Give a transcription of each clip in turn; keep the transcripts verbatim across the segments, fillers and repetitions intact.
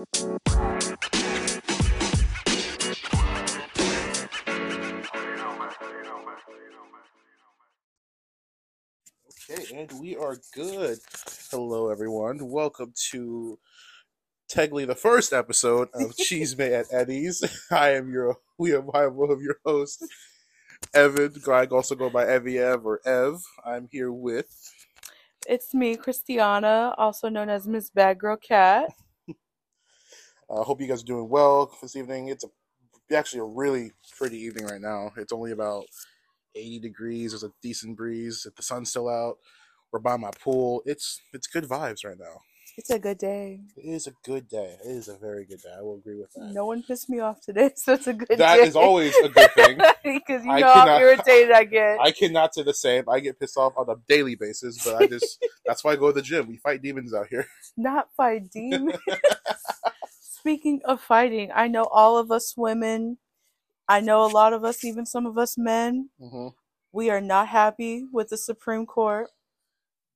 Okay, and we are good. Hello, everyone. Welcome to Tegley, the first episode of Chisme at Eddie's. I am your, we are my one of your hosts, Evan Greg, also go by Evie Ev or Ev. I'm here with. It's me, Christiana, also known as Miss Bad Girl Cat. I uh, hope you guys are doing well this evening. It's a, actually a really pretty evening right now. It's only about eighty degrees. There's a decent breeze. The sun's still out. We're by my pool. It's it's good vibes right now. It's a good day. It is a good day. It is a very good day. I will agree with that. No one pissed me off today, so it's a good that day. That is always a good thing. Because you I know cannot, how irritated I get. I cannot say the same. I get pissed off on a daily basis, but I just that's why I go to the gym. We fight demons out here. Not fight demons. Speaking of fighting, I know all of us women, I know a lot of us, even some of us men, mm-hmm. we are not happy with the Supreme Court.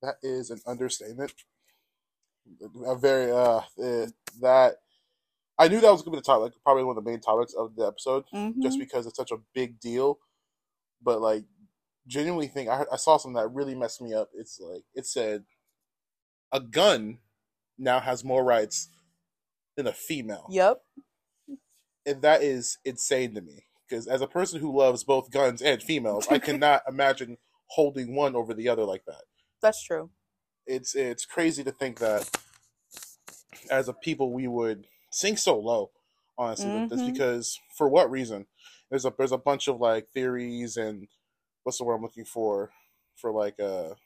That is an understatement. A very, uh, uh, that, I knew that was going to be the topic, probably one of the main topics of the episode, mm-hmm. just because it's such a big deal. But, like, genuinely think, I, I saw something that really messed me up. It's like, it said, a gun now has more rights than a female. Yep. And that is insane to me. Because as a person who loves both guns and females, I cannot imagine holding one over the other like that. That's true. It's it's crazy to think that as a people we would sink so low, honestly, mm-hmm. that's because for what reason? There's a there's a bunch of like theories and what's the word I'm looking for? For like a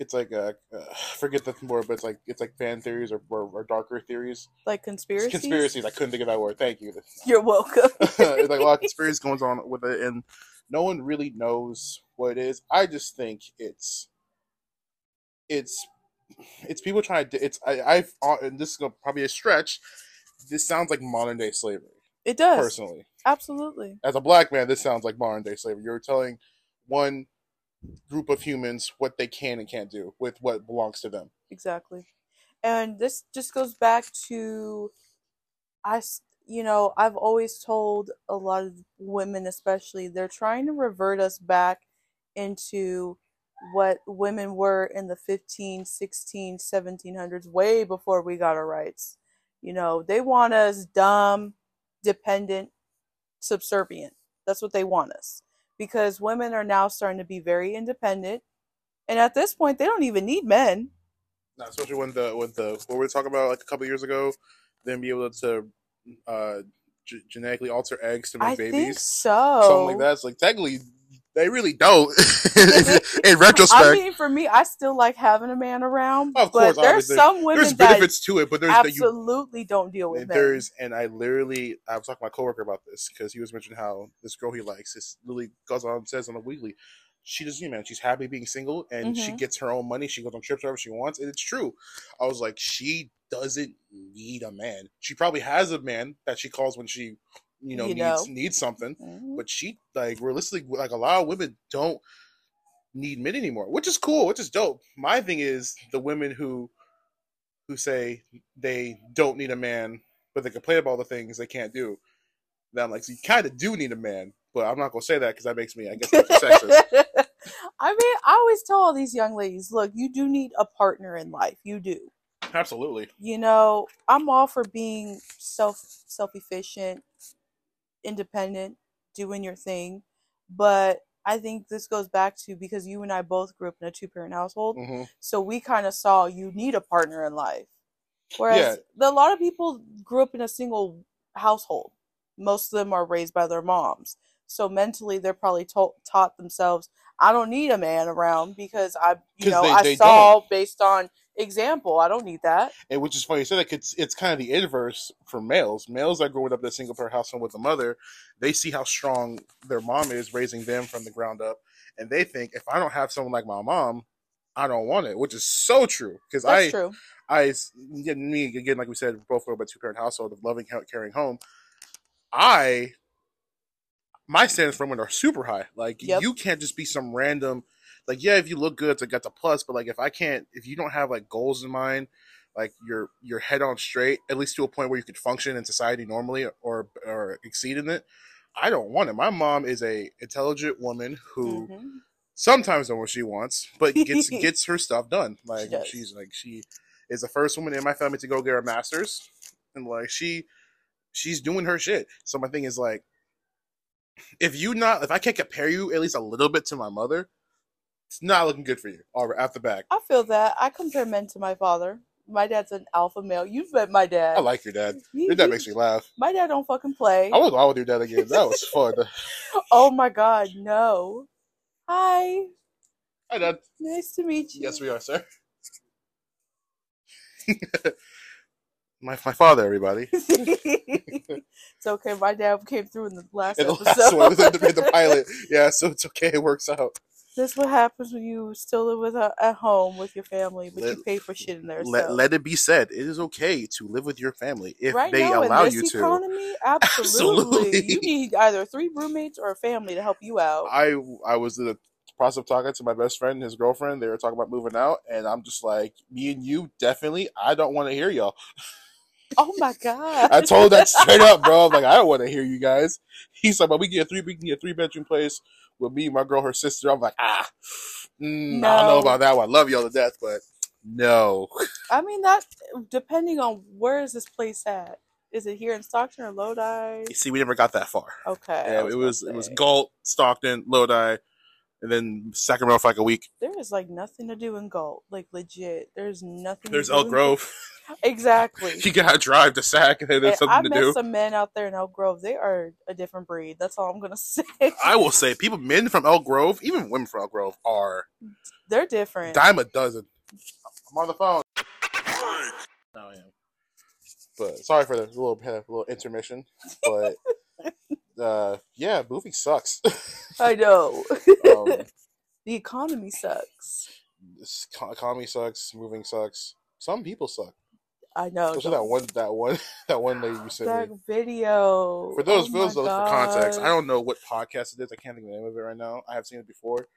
It's like a uh, forget the word, but it's like it's like fan theories or, or, or darker theories, like conspiracies. It's conspiracies. I couldn't think of that word. Thank you. You're welcome. It's like a lot of conspiracies going on with it, and no one really knows what it is. I just think it's it's it's people trying to. It's I I've and this is gonna probably a stretch. This sounds like modern day slavery. It does, personally, absolutely. As a black man, this sounds like modern day slavery. You're telling one group of humans what they can and can't do with what belongs to them. Exactly. And this just goes back to I you know I've always told a lot of women, especially, they're trying to revert us back into what women were in the fifteen, sixteen, seventeen hundreds, way before we got our rights. You know, they want us dumb, dependent, subservient. That's what they want us. Because women are now starting to be very independent, and at this point, they don't even need men. No, especially when the when the what we were talking about like a couple of years ago, them be able to uh, g- genetically alter eggs to make I babies. I think so. Something like that. It's like technically, they really don't. In retrospect, I mean, for me, I still like having a man around. Of course, but there's some women there's benefits that to it, but there's absolutely that you, don't deal with there's, men. And I literally, I was talking to my coworker about this because he was mentioning how this girl he likes, this Lily goes on and says on the weekly, she doesn't need man. She's happy being single, and mm-hmm. she gets her own money. She goes on trips wherever she wants, and it's true. I was like, she doesn't need a man. She probably has a man that she calls when she, you know, you needs know. needs something, mm-hmm. but she like realistically, like a lot of women don't need men anymore, which is cool, which is dope. My thing is the women who who say they don't need a man, but they complain about all the things they can't do. Then I'm like, so you kind of do need a man, but I'm not gonna say that because that makes me, I guess, sexist. I mean, I always tell all these young ladies, look, you do need a partner in life. You do. Absolutely. You know, I'm all for being self self efficient, independent, doing your thing, but I think this goes back to because you and I both grew up in a two-parent household, mm-hmm. so we kind of saw you need a partner in life. Whereas yeah. the, a lot of people grew up in a single household. Most of them are raised by their moms. So mentally, they're probably to- taught themselves, I don't need a man around because I, you know, they, I they saw don't. based on example. I don't need that. And which is funny you said that, 'cause it's, it's kind of the inverse for males. Males that grow up in a single parent household with a mother, they see how strong their mom is raising them from the ground up, and they think, if I don't have someone like my mom, I don't want it. Which is so true. Because I, true. I, me again, like we said, both grew up in a two parent household of loving, caring home. I. My standards for women are super high. Like, yep. you can't just be some random, like, yeah, if you look good, it's like, that's a plus. But, like, if I can't, if you don't have, like, goals in mind like your your head on straight, at least to a point where you could function in society normally or or exceed in it. I don't want it. My mom is a intelligent woman who mm-hmm. sometimes knows what she wants, but gets gets her stuff done. Like she she's like she is the first woman in my family to go get her master's, and like she she's doing her shit. So my thing is like, if you not if I can't compare you at least a little bit to my mother, it's not looking good for you. All right, out the back. I feel that. I compare men to my father. My dad's an alpha male. You've met my dad. I like your dad. Your dad makes me laugh. My dad don't fucking play. I would, I would do that again. That was fun. Oh my God, no. Hi. Hi, Dad. Nice to meet you. Yes, we are, sir. my my father, everybody. It's okay. My dad came through in the last in the episode. Last one, the, the pilot. Yeah, so it's okay. It works out. This is what happens when you still live with a, at home with your family, but let, you pay for shit in there. Let, so. let it be said, it is okay to live with your family if right they now, allow in this you economy, to. Absolutely. absolutely, you need either three roommates or a family to help you out. I I was in the process of talking to my best friend and his girlfriend. They were talking about moving out, and I'm just like, me and you definitely. I don't want to hear y'all. Oh my God! I told that straight up, bro. I'm like, I don't want to hear you guys. He's like, but we get a three, we can get a three bedroom place. With me, my girl, her sister, I'm like, ah, mm, no. I don't know about that one. I love y'all to death, but no. I mean, that depending on where is this place at? Is it here in Stockton or Lodi? You see, we never got that far. Okay, yeah, was it was it was Galt, Stockton, Lodi, and then Sacramento for like a week. There is like nothing to do in Galt, like legit. There's nothing. There's to do Elk Grove. Exactly. You gotta drive to Sac and there's and something I to do. I met some men out there in Elk Grove. They are a different breed. That's all I'm gonna say. I will say, people, men from Elk Grove, even women from Elk Grove, are they're different. Dime a dozen. I'm on the phone. No, I am. But sorry for the little uh, little intermission. But uh, yeah, moving sucks. I know. um, the economy sucks. This economy sucks. Moving sucks. Some people suck. I know. Especially that one, that one, that one lady you sent that me. Video. For those, oh those, those for context, I don't know what podcast it is. I can't think of the name of it right now. I have seen it before,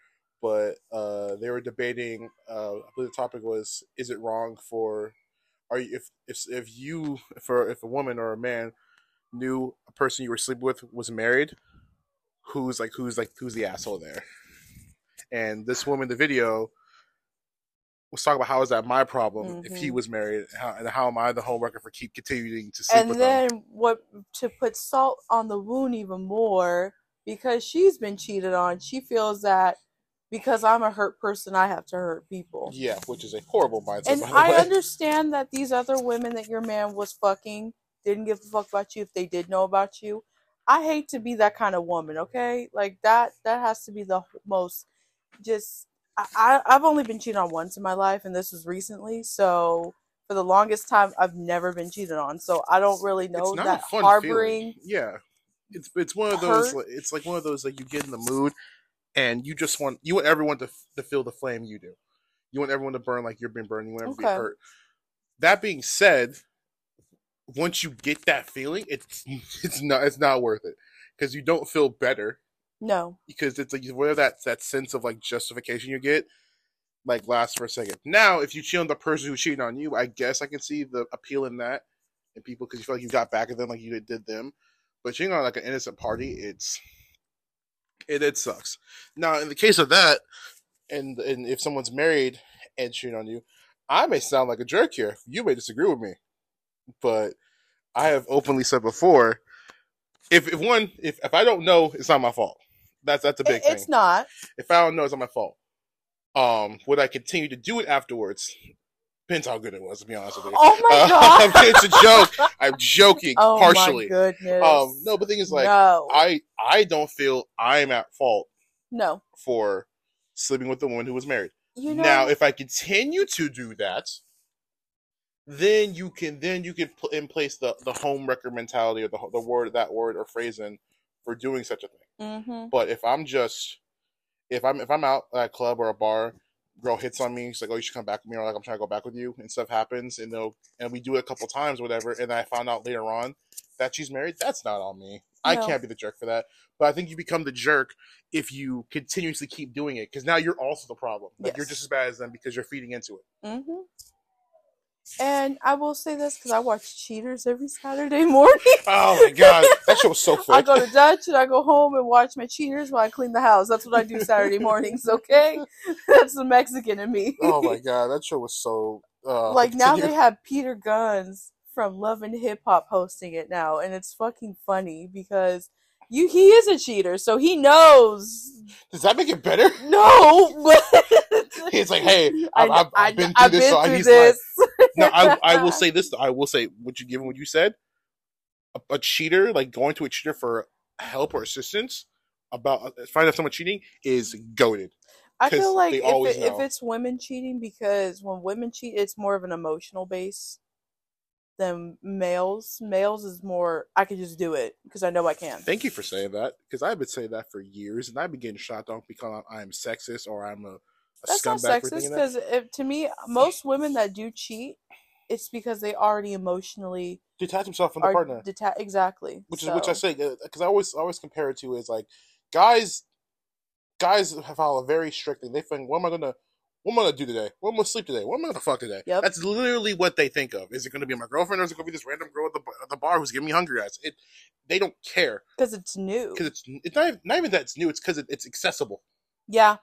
but uh, they were debating. Uh, I believe the topic was: Is it wrong for, are you if if if you for if a woman or a man knew a person you were sleeping with was married, who's like who's like who's the asshole there? And this woman, the video. Was talking about how is that my problem mm-hmm. if he was married how, and how am I the homewrecker for keep continuing to sleep and with then them? What to put salt on the wound even more because she's been cheated on. She feels that because I'm a hurt person, I have to hurt people. Yeah, which is a horrible mindset. And by the I way. understand that these other women that your man was fucking didn't give a fuck about you if they did know about you. I hate to be that kind of woman. Okay, like that. That has to be the most just. I, I've only been cheated on once in my life, and this was recently. So for the longest time, I've never been cheated on. So I don't really know it's not that a fun harboring. Feeling. Yeah, it's it's one of those. Like, it's like one of those like you get in the mood, and you just want you want everyone to to feel the flame you do. You want everyone to burn like you're being burned. You want everyone okay. to be hurt. That being said, once you get that feeling, it's it's not it's not worth it because you don't feel better. No, because it's like whatever that that sense of like justification you get, like lasts for a second. Now, if you cheat on the person who cheated on you, I guess I can see the appeal in that, and people because you feel like you got back at them like you did them. But cheating on like an innocent party, it's it it sucks. Now, in the case of that, and and if someone's married and cheating on you, I may sound like a jerk here. You may disagree with me, but I have openly said before, if if one if if I don't know, it's not my fault. That's that's a big it, thing. It's not. If I don't know, it's not my fault. Um, would I continue to do it afterwards? Depends how good it was, to be honest with you. Oh my uh, God! It's a joke. I'm joking. Oh partially. My goodness. Um, no, but the thing is, like, no. I I don't feel I'm at fault. No. For sleeping with the woman who was married. You know, now, if I continue to do that, then you can then you can put in place the the homewrecker mentality or the the word that word or phrase in for doing such a thing. Mm-hmm. But if I'm just if I'm if I'm out at a club or a bar, girl hits on me, she's like, oh, you should come back with me, or like I'm trying to go back with you, and stuff happens, and they'll and we do it a couple times, whatever, and I found out later on that she's married, that's not on me. No. I can't be the jerk for that. But I think you become the jerk if you continuously keep doing it, because now you're also the problem. Like yes. You're just as bad as them because you're feeding into it. Mm-hmm. And I will say this because I watch Cheaters every Saturday morning. Oh my god, that show was so fun. I go to Dutch and I go home and watch my Cheaters while I clean the house. That's what I do Saturday mornings. Okay, that's the Mexican in me. Oh my god, that show was so. Uh, like now they have Peter Guns from Love and Hip Hop hosting it now, and it's fucking funny because you he is a cheater, so he knows. Does that make it better? No. He's like, hey, I've, I've, I've been through this. I've been through so this. Like, no, I, I will say this. Though. I will say, would you give him what you said? A, a cheater, like going to a cheater for help or assistance about finding out someone cheating is goated. I feel like if, it, if it's women cheating, because when women cheat, it's more of an emotional base than males. Males is more, I can just do it because I know I can. Thank you for saying that, because I've been saying that for years, and I've been getting shot down because I'm sexist or I'm a, a That's scumbag. That's not sexist, because to me, most women that do cheat, it's because they already emotionally detach themselves from the partner. Deta- exactly. Which so. is which I say, because I always, always compare it to is like, guys... Guys follow very strictly. They think, "What am I gonna, what am I gonna do today? What am I gonna sleep today? What am I gonna fuck today?" Yep. That's literally what they think of. Is it gonna be my girlfriend, or is it gonna be this random girl at the, at the bar who's giving me hungry eyes? It, they don't care because it's new. Because it's it's not, not even that it's new. It's because it, it's accessible. Yeah.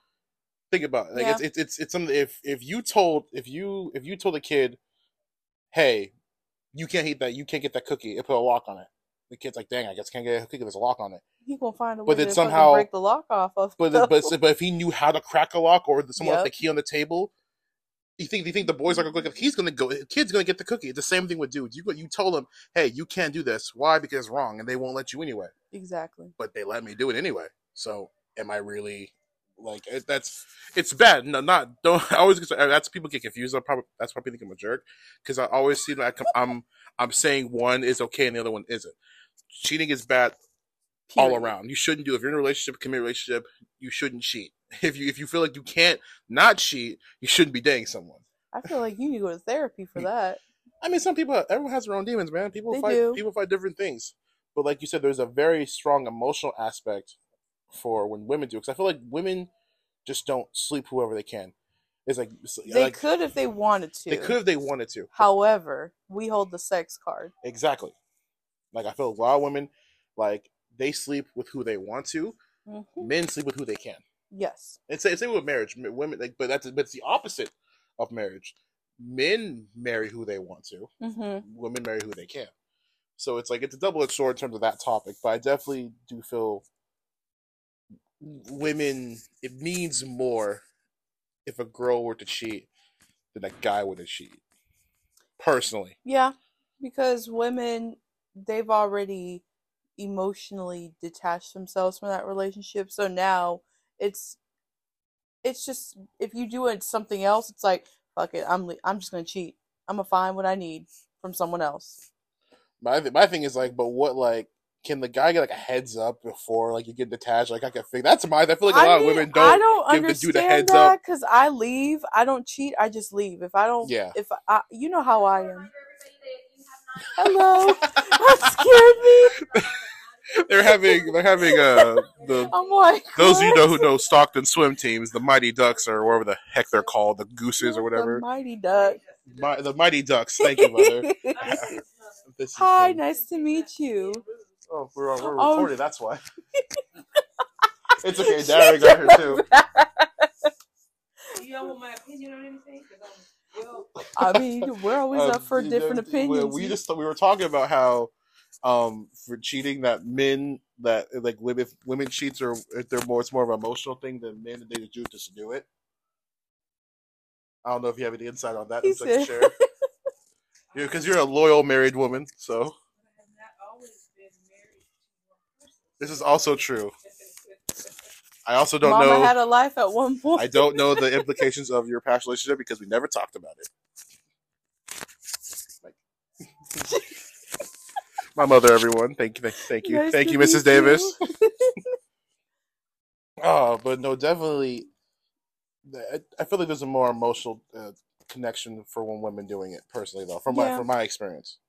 Think about it. Like yeah. it's, it's it's it's something. If if you told if you if you told a kid, "Hey, you can't eat that. You can't get that cookie. It put a lock on it." The kid's like, "Dang, I guess I can't get a cookie. There's a lock on it." He gonna find a way but to somehow, break the lock off of. But but, but but if he knew how to crack a lock, or someone yep. left the key on the table, you think you think the boys are gonna go? He's gonna go. The kid's gonna get the cookie. It's the same thing with dudes. You you told them, "Hey, you can't do this. Why? Because it's wrong, and they won't let you anyway." Exactly. But they let me do it anyway. So am I really like it, that's? It's bad. No, not don't. I always that's people get confused. I probably that's why people think I'm a jerk, because I always see that I, I'm I'm saying one is okay and the other one isn't. Cheating is bad. Period. All around. You shouldn't do. If you're in a relationship, a committed relationship, you shouldn't cheat. If you if you feel like you can't not cheat, you shouldn't be dating someone. I feel like you need to go to therapy for that. I mean, some people, everyone has their own demons, man. People they fight do. People fight different things. But like you said, there's a very strong emotional aspect for when women do. Because I feel like women just don't sleep whoever they can. It's like they like, could if they wanted to. They could if they wanted to. However, we hold the sex card. Exactly. Like I feel like a lot of women like. They sleep with who they want to. Mm-hmm. Men sleep with who they can. Yes. It's the same with marriage. Women, like, but that's but it's the opposite of marriage. Men marry who they want to. Mm-hmm. Women marry who they can. So it's like it's a double-edged sword in terms of that topic. But I definitely do feel women. It means more if a girl were to cheat than a guy would have cheated. Personally. Yeah, because women, they've already emotionally detach themselves from that relationship, so now it's it's just if you do it something else, it's like fuck it, I'm I'm just gonna cheat. I'm gonna find what I need from someone else. My my thing is like, but what like can the guy get like a heads up before like you get detached? Like I can figure that's my. I feel like a I lot mean, of women don't. I don't give understand the dude a heads that because I leave. I don't cheat. I just leave. If I don't, yeah. If I, you know how I am. Hello, that scared me. They're having, they're having uh, the I'm like, those of you know who know Stockton swim teams, the Mighty Ducks or whatever the heck they're called, the Gooses or whatever. The Mighty Ducks. My, the Mighty Ducks. Thank you, mother. Hi, fun. Nice to meet you. Oh, we're, we're oh. recorded. That's why. It's okay. Darren got her too. Do you know my opinion on anything? Well, I mean, we're always uh, up for different know, opinions. We just we were talking about how. Um, for cheating, that men that like women, if women cheats are if they're more it's more of an emotional thing than men that they do just do it. I don't know if you have any insight on that. It's like to share, because you're a loyal married woman. So I have not always been married to one person. This is also true. I also don't Mama know. Mama had a life at one point. I don't know the implications of your past relationship because we never talked about it. Like. My mother, everyone. Thank you, thank you, nice thank you, Missus Davis. Oh, but no, definitely. I, I feel like there's a more emotional uh, connection for when women doing it personally, though, from yeah. my from my experience.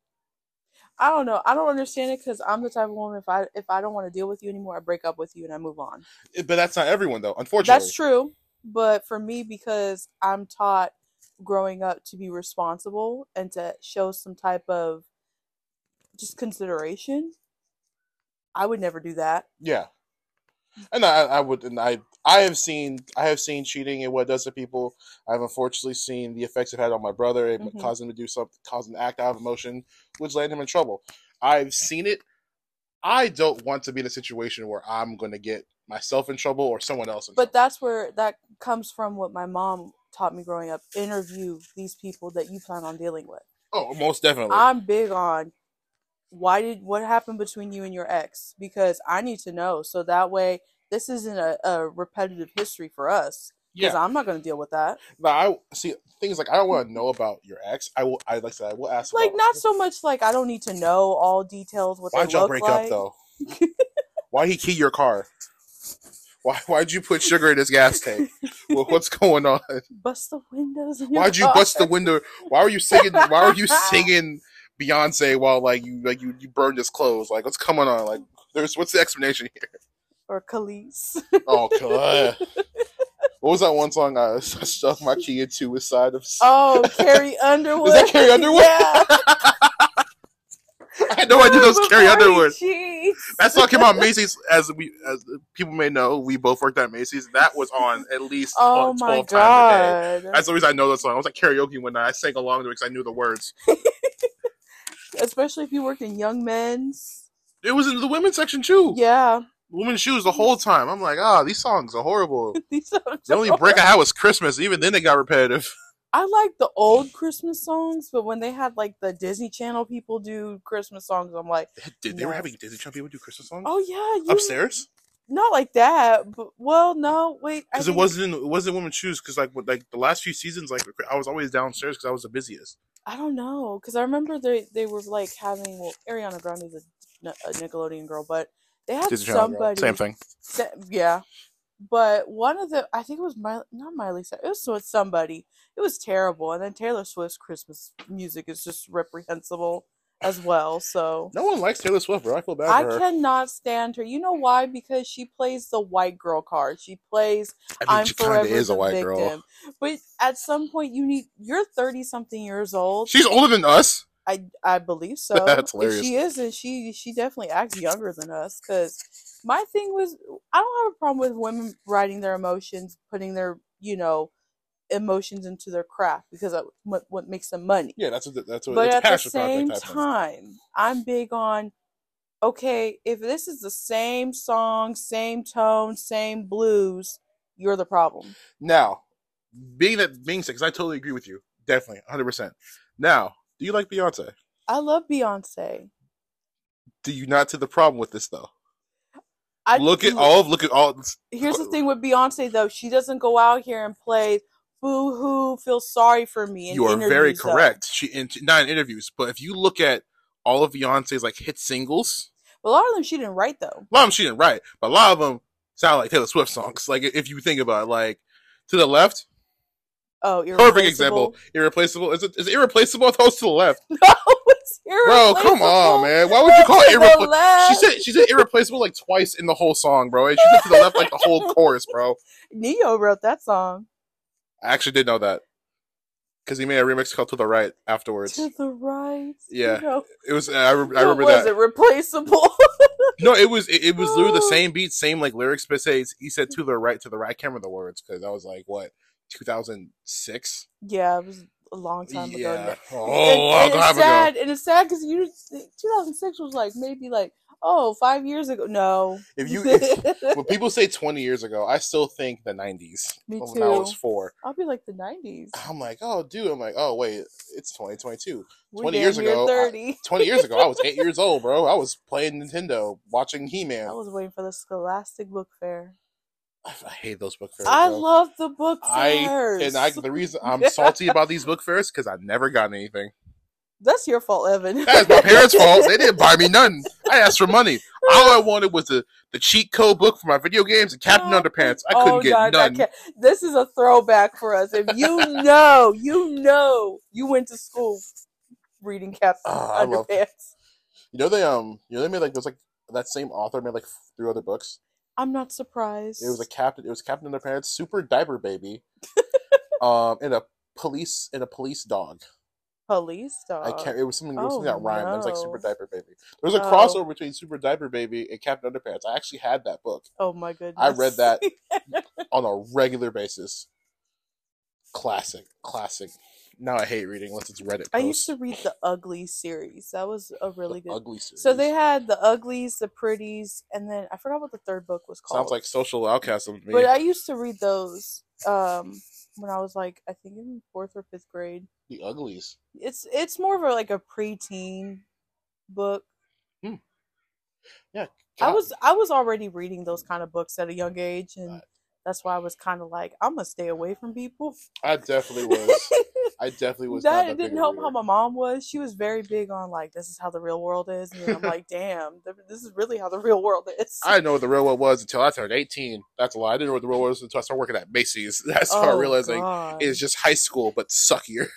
I don't know. I don't understand it because I'm the type of woman. If I if I don't want to deal with you anymore, I break up with you and I move on. But that's not everyone, though. Unfortunately, that's true. But for me, because I'm taught growing up to be responsible and to show some type of just consideration. I would never do that. Yeah. And I, I would, and I, I have seen, I have seen cheating and what it does to people. I've unfortunately seen the effects it had on my brother. It mm-hmm. caused him to do something, caused an act out of emotion, which landed him in trouble. I've seen it. I don't want to be in a situation where I'm going to get myself in trouble or someone else in but trouble. But that's where that comes from. What my mom taught me growing up: interview these people that you plan on dealing with. Oh, most definitely. I'm big on. Why did what happened between you and your ex? Because I need to know, so that way this isn't a, a repetitive history for us. Because yeah. I'm not going to deal with that. But I see things like I don't want to know about your ex. I will. I like I said, I will ask. Like not so much like I don't need to know all details. What why'd y'all break like. up though? Why he key your car? Why why'd you put sugar in his gas tank? Well, what's going on? Bust the windows. In your why'd you car? bust the window? Why were you singing? Why were you singing? Beyonce, while like you like you, you burned his clothes, like what's coming on? Like, there's what's the explanation here? Or Khalees. Oh, God. What was that one song I, I stuck my key into his side of? Oh, Carrie Underwood. Is that Carrie Underwood? Yeah. I had no idea that was Carrie Underwood. Jeez. That song came on Macy's, as we as people may know, we both worked at Macy's. That was on at least oh on twelve my God. times a day. That's the reason I know that song. I was at karaoke one night. I sang along to it because I knew the words. Especially if you worked in Young Men's. It was in the women's section, too. Yeah. Women's shoes the whole time. I'm like, ah, oh, these songs are horrible. These songs are the only horrible. break I had was Christmas. Even then, they got repetitive. I like the old Christmas songs, but when they had, like, the Disney Channel people do Christmas songs, I'm like... Did They no. were having Disney Channel people do Christmas songs? Oh, yeah. You, Upstairs? Not like that. But, well, no, wait. Because it wasn't in, it wasn't women's shoes. Because, like, like, the last few seasons, like, I was always downstairs because I was the busiest. I don't know, because I remember they, they were, like, having, well, Ariana Grande's a, a Nickelodeon girl, but they had Disney somebody. Same thing. Sa- yeah. But one of the, I think it was, Miley, not Miley, it was with somebody. It was terrible. And then Taylor Swift's Christmas music is just reprehensible as well, so. No one likes Taylor Swift, bro. I feel bad I for her. I cannot stand her. You know why? Because she plays the white girl card. She plays, I mean, I'm she forever is a white victim. Girl. But at some point, you need, you're thirty-something years old. She's older than us. I I believe so. That's hilarious. If she is, and she, she definitely acts younger than us. Because my thing was, I don't have a problem with women writing their emotions, putting their, you know, emotions into their craft, because that's what, what makes them money. Yeah, that's what that's what. But at the same time, I'm big on, okay, if this is the same song, same tone, same blues, you're the problem. Now, being that being sick, because I totally agree with you, definitely, one hundred percent. Now, do you like Beyonce? I love Beyonce. Do you not see the problem with this though? I look at all. Look at all. Here's the thing with Beyonce though, she doesn't go out here and play boo hoo, feel sorry for me. You are very correct. Up. She in, not in interviews, but if you look at all of Beyonce's like hit singles, well, a lot of them she didn't write though. A lot of them she didn't write, but a lot of them sound like Taylor Swift songs. Like if you think about it, like To the Left. Oh, Irreplaceable. Perfect example. Irreplaceable. Is it is it Irreplaceable? I thought it was To the Left. No, it's Irreplaceable. Bro, come on, man. Why would you call it Irreplaceable? She said she said Irreplaceable like twice in the whole song, bro. And she said To the Left like the whole chorus, bro. Neo wrote that song. I actually did know that. Because he made a remix called To the Right afterwards. To the Right. Yeah. You know. It was, I, re- I remember was that. Was it Replaceable? No, it was, it, it was literally the same beat, same like lyrics, but he said To the Right, To the Right. I can't remember the words because I was like, what? two thousand six Yeah, it was a long time ago. Yeah. Oh, and, and long time sad, ago. And it's sad because you two thousand six was like maybe like oh five years ago. No, if you if, when people say twenty years ago, I still think the nineties. Me too. When I was four, I'll be like the nineties. I'm like, oh, dude. I'm like, oh, wait, it's twenty twenty-two. Twenty years ago, I, twenty years ago, I was eight years old, bro. I was playing Nintendo, watching He-Man. I was waiting for the Scholastic Book Fair. I hate those book fairs. I bro. love the book fairs. I, and I, the reason I'm yeah. salty about these book fairs because I've never gotten anything. That's your fault, Evan. That's my parents' fault. They didn't buy me nothing. I asked for money. All I wanted was the, the cheat code book for my video games and Captain oh, Underpants. I couldn't oh, get God, none. I this is a throwback for us. If you know, you know, you went to school reading Captain uh, Underpants. You know they um, you know they made like those like that same author made like three other books. I'm not surprised. It was a captain. It was Captain Underpants, Super Diaper Baby, um, and a police and a police dog. Police dog? I can't. It was something, it was oh, something that rhymed. No. It was like Super Diaper Baby. There was a oh. crossover between Super Diaper Baby and Captain Underpants. I actually had that book. Oh my goodness. I read that on a regular basis. Classic. Classic. Now I hate reading unless it's Reddit posts. I used to read the Ugly series. That was a really the good Ugly series. So they had the Uglies, the Pretties, and then I forgot what the third book was called. Sounds like social outcasm to me. But I used to read those um, when I was like, I think in fourth or fifth grade. The Uglies. It's it's more of a, like a preteen book. Hmm. Yeah. I was I was already reading those kind of books at a young age, and that's why I was kind of like, I'm gonna stay away from people. I definitely was. I definitely was. That not didn't help reader. How my mom was. She was very big on like, this is how the real world is, and then I'm like, damn, this is really how the real world is. I didn't know what the real world was until I turned eighteen. That's a lie. I didn't know what the real world was until I started working at Macy's. That's oh, how I realized like, it's just high school but suckier.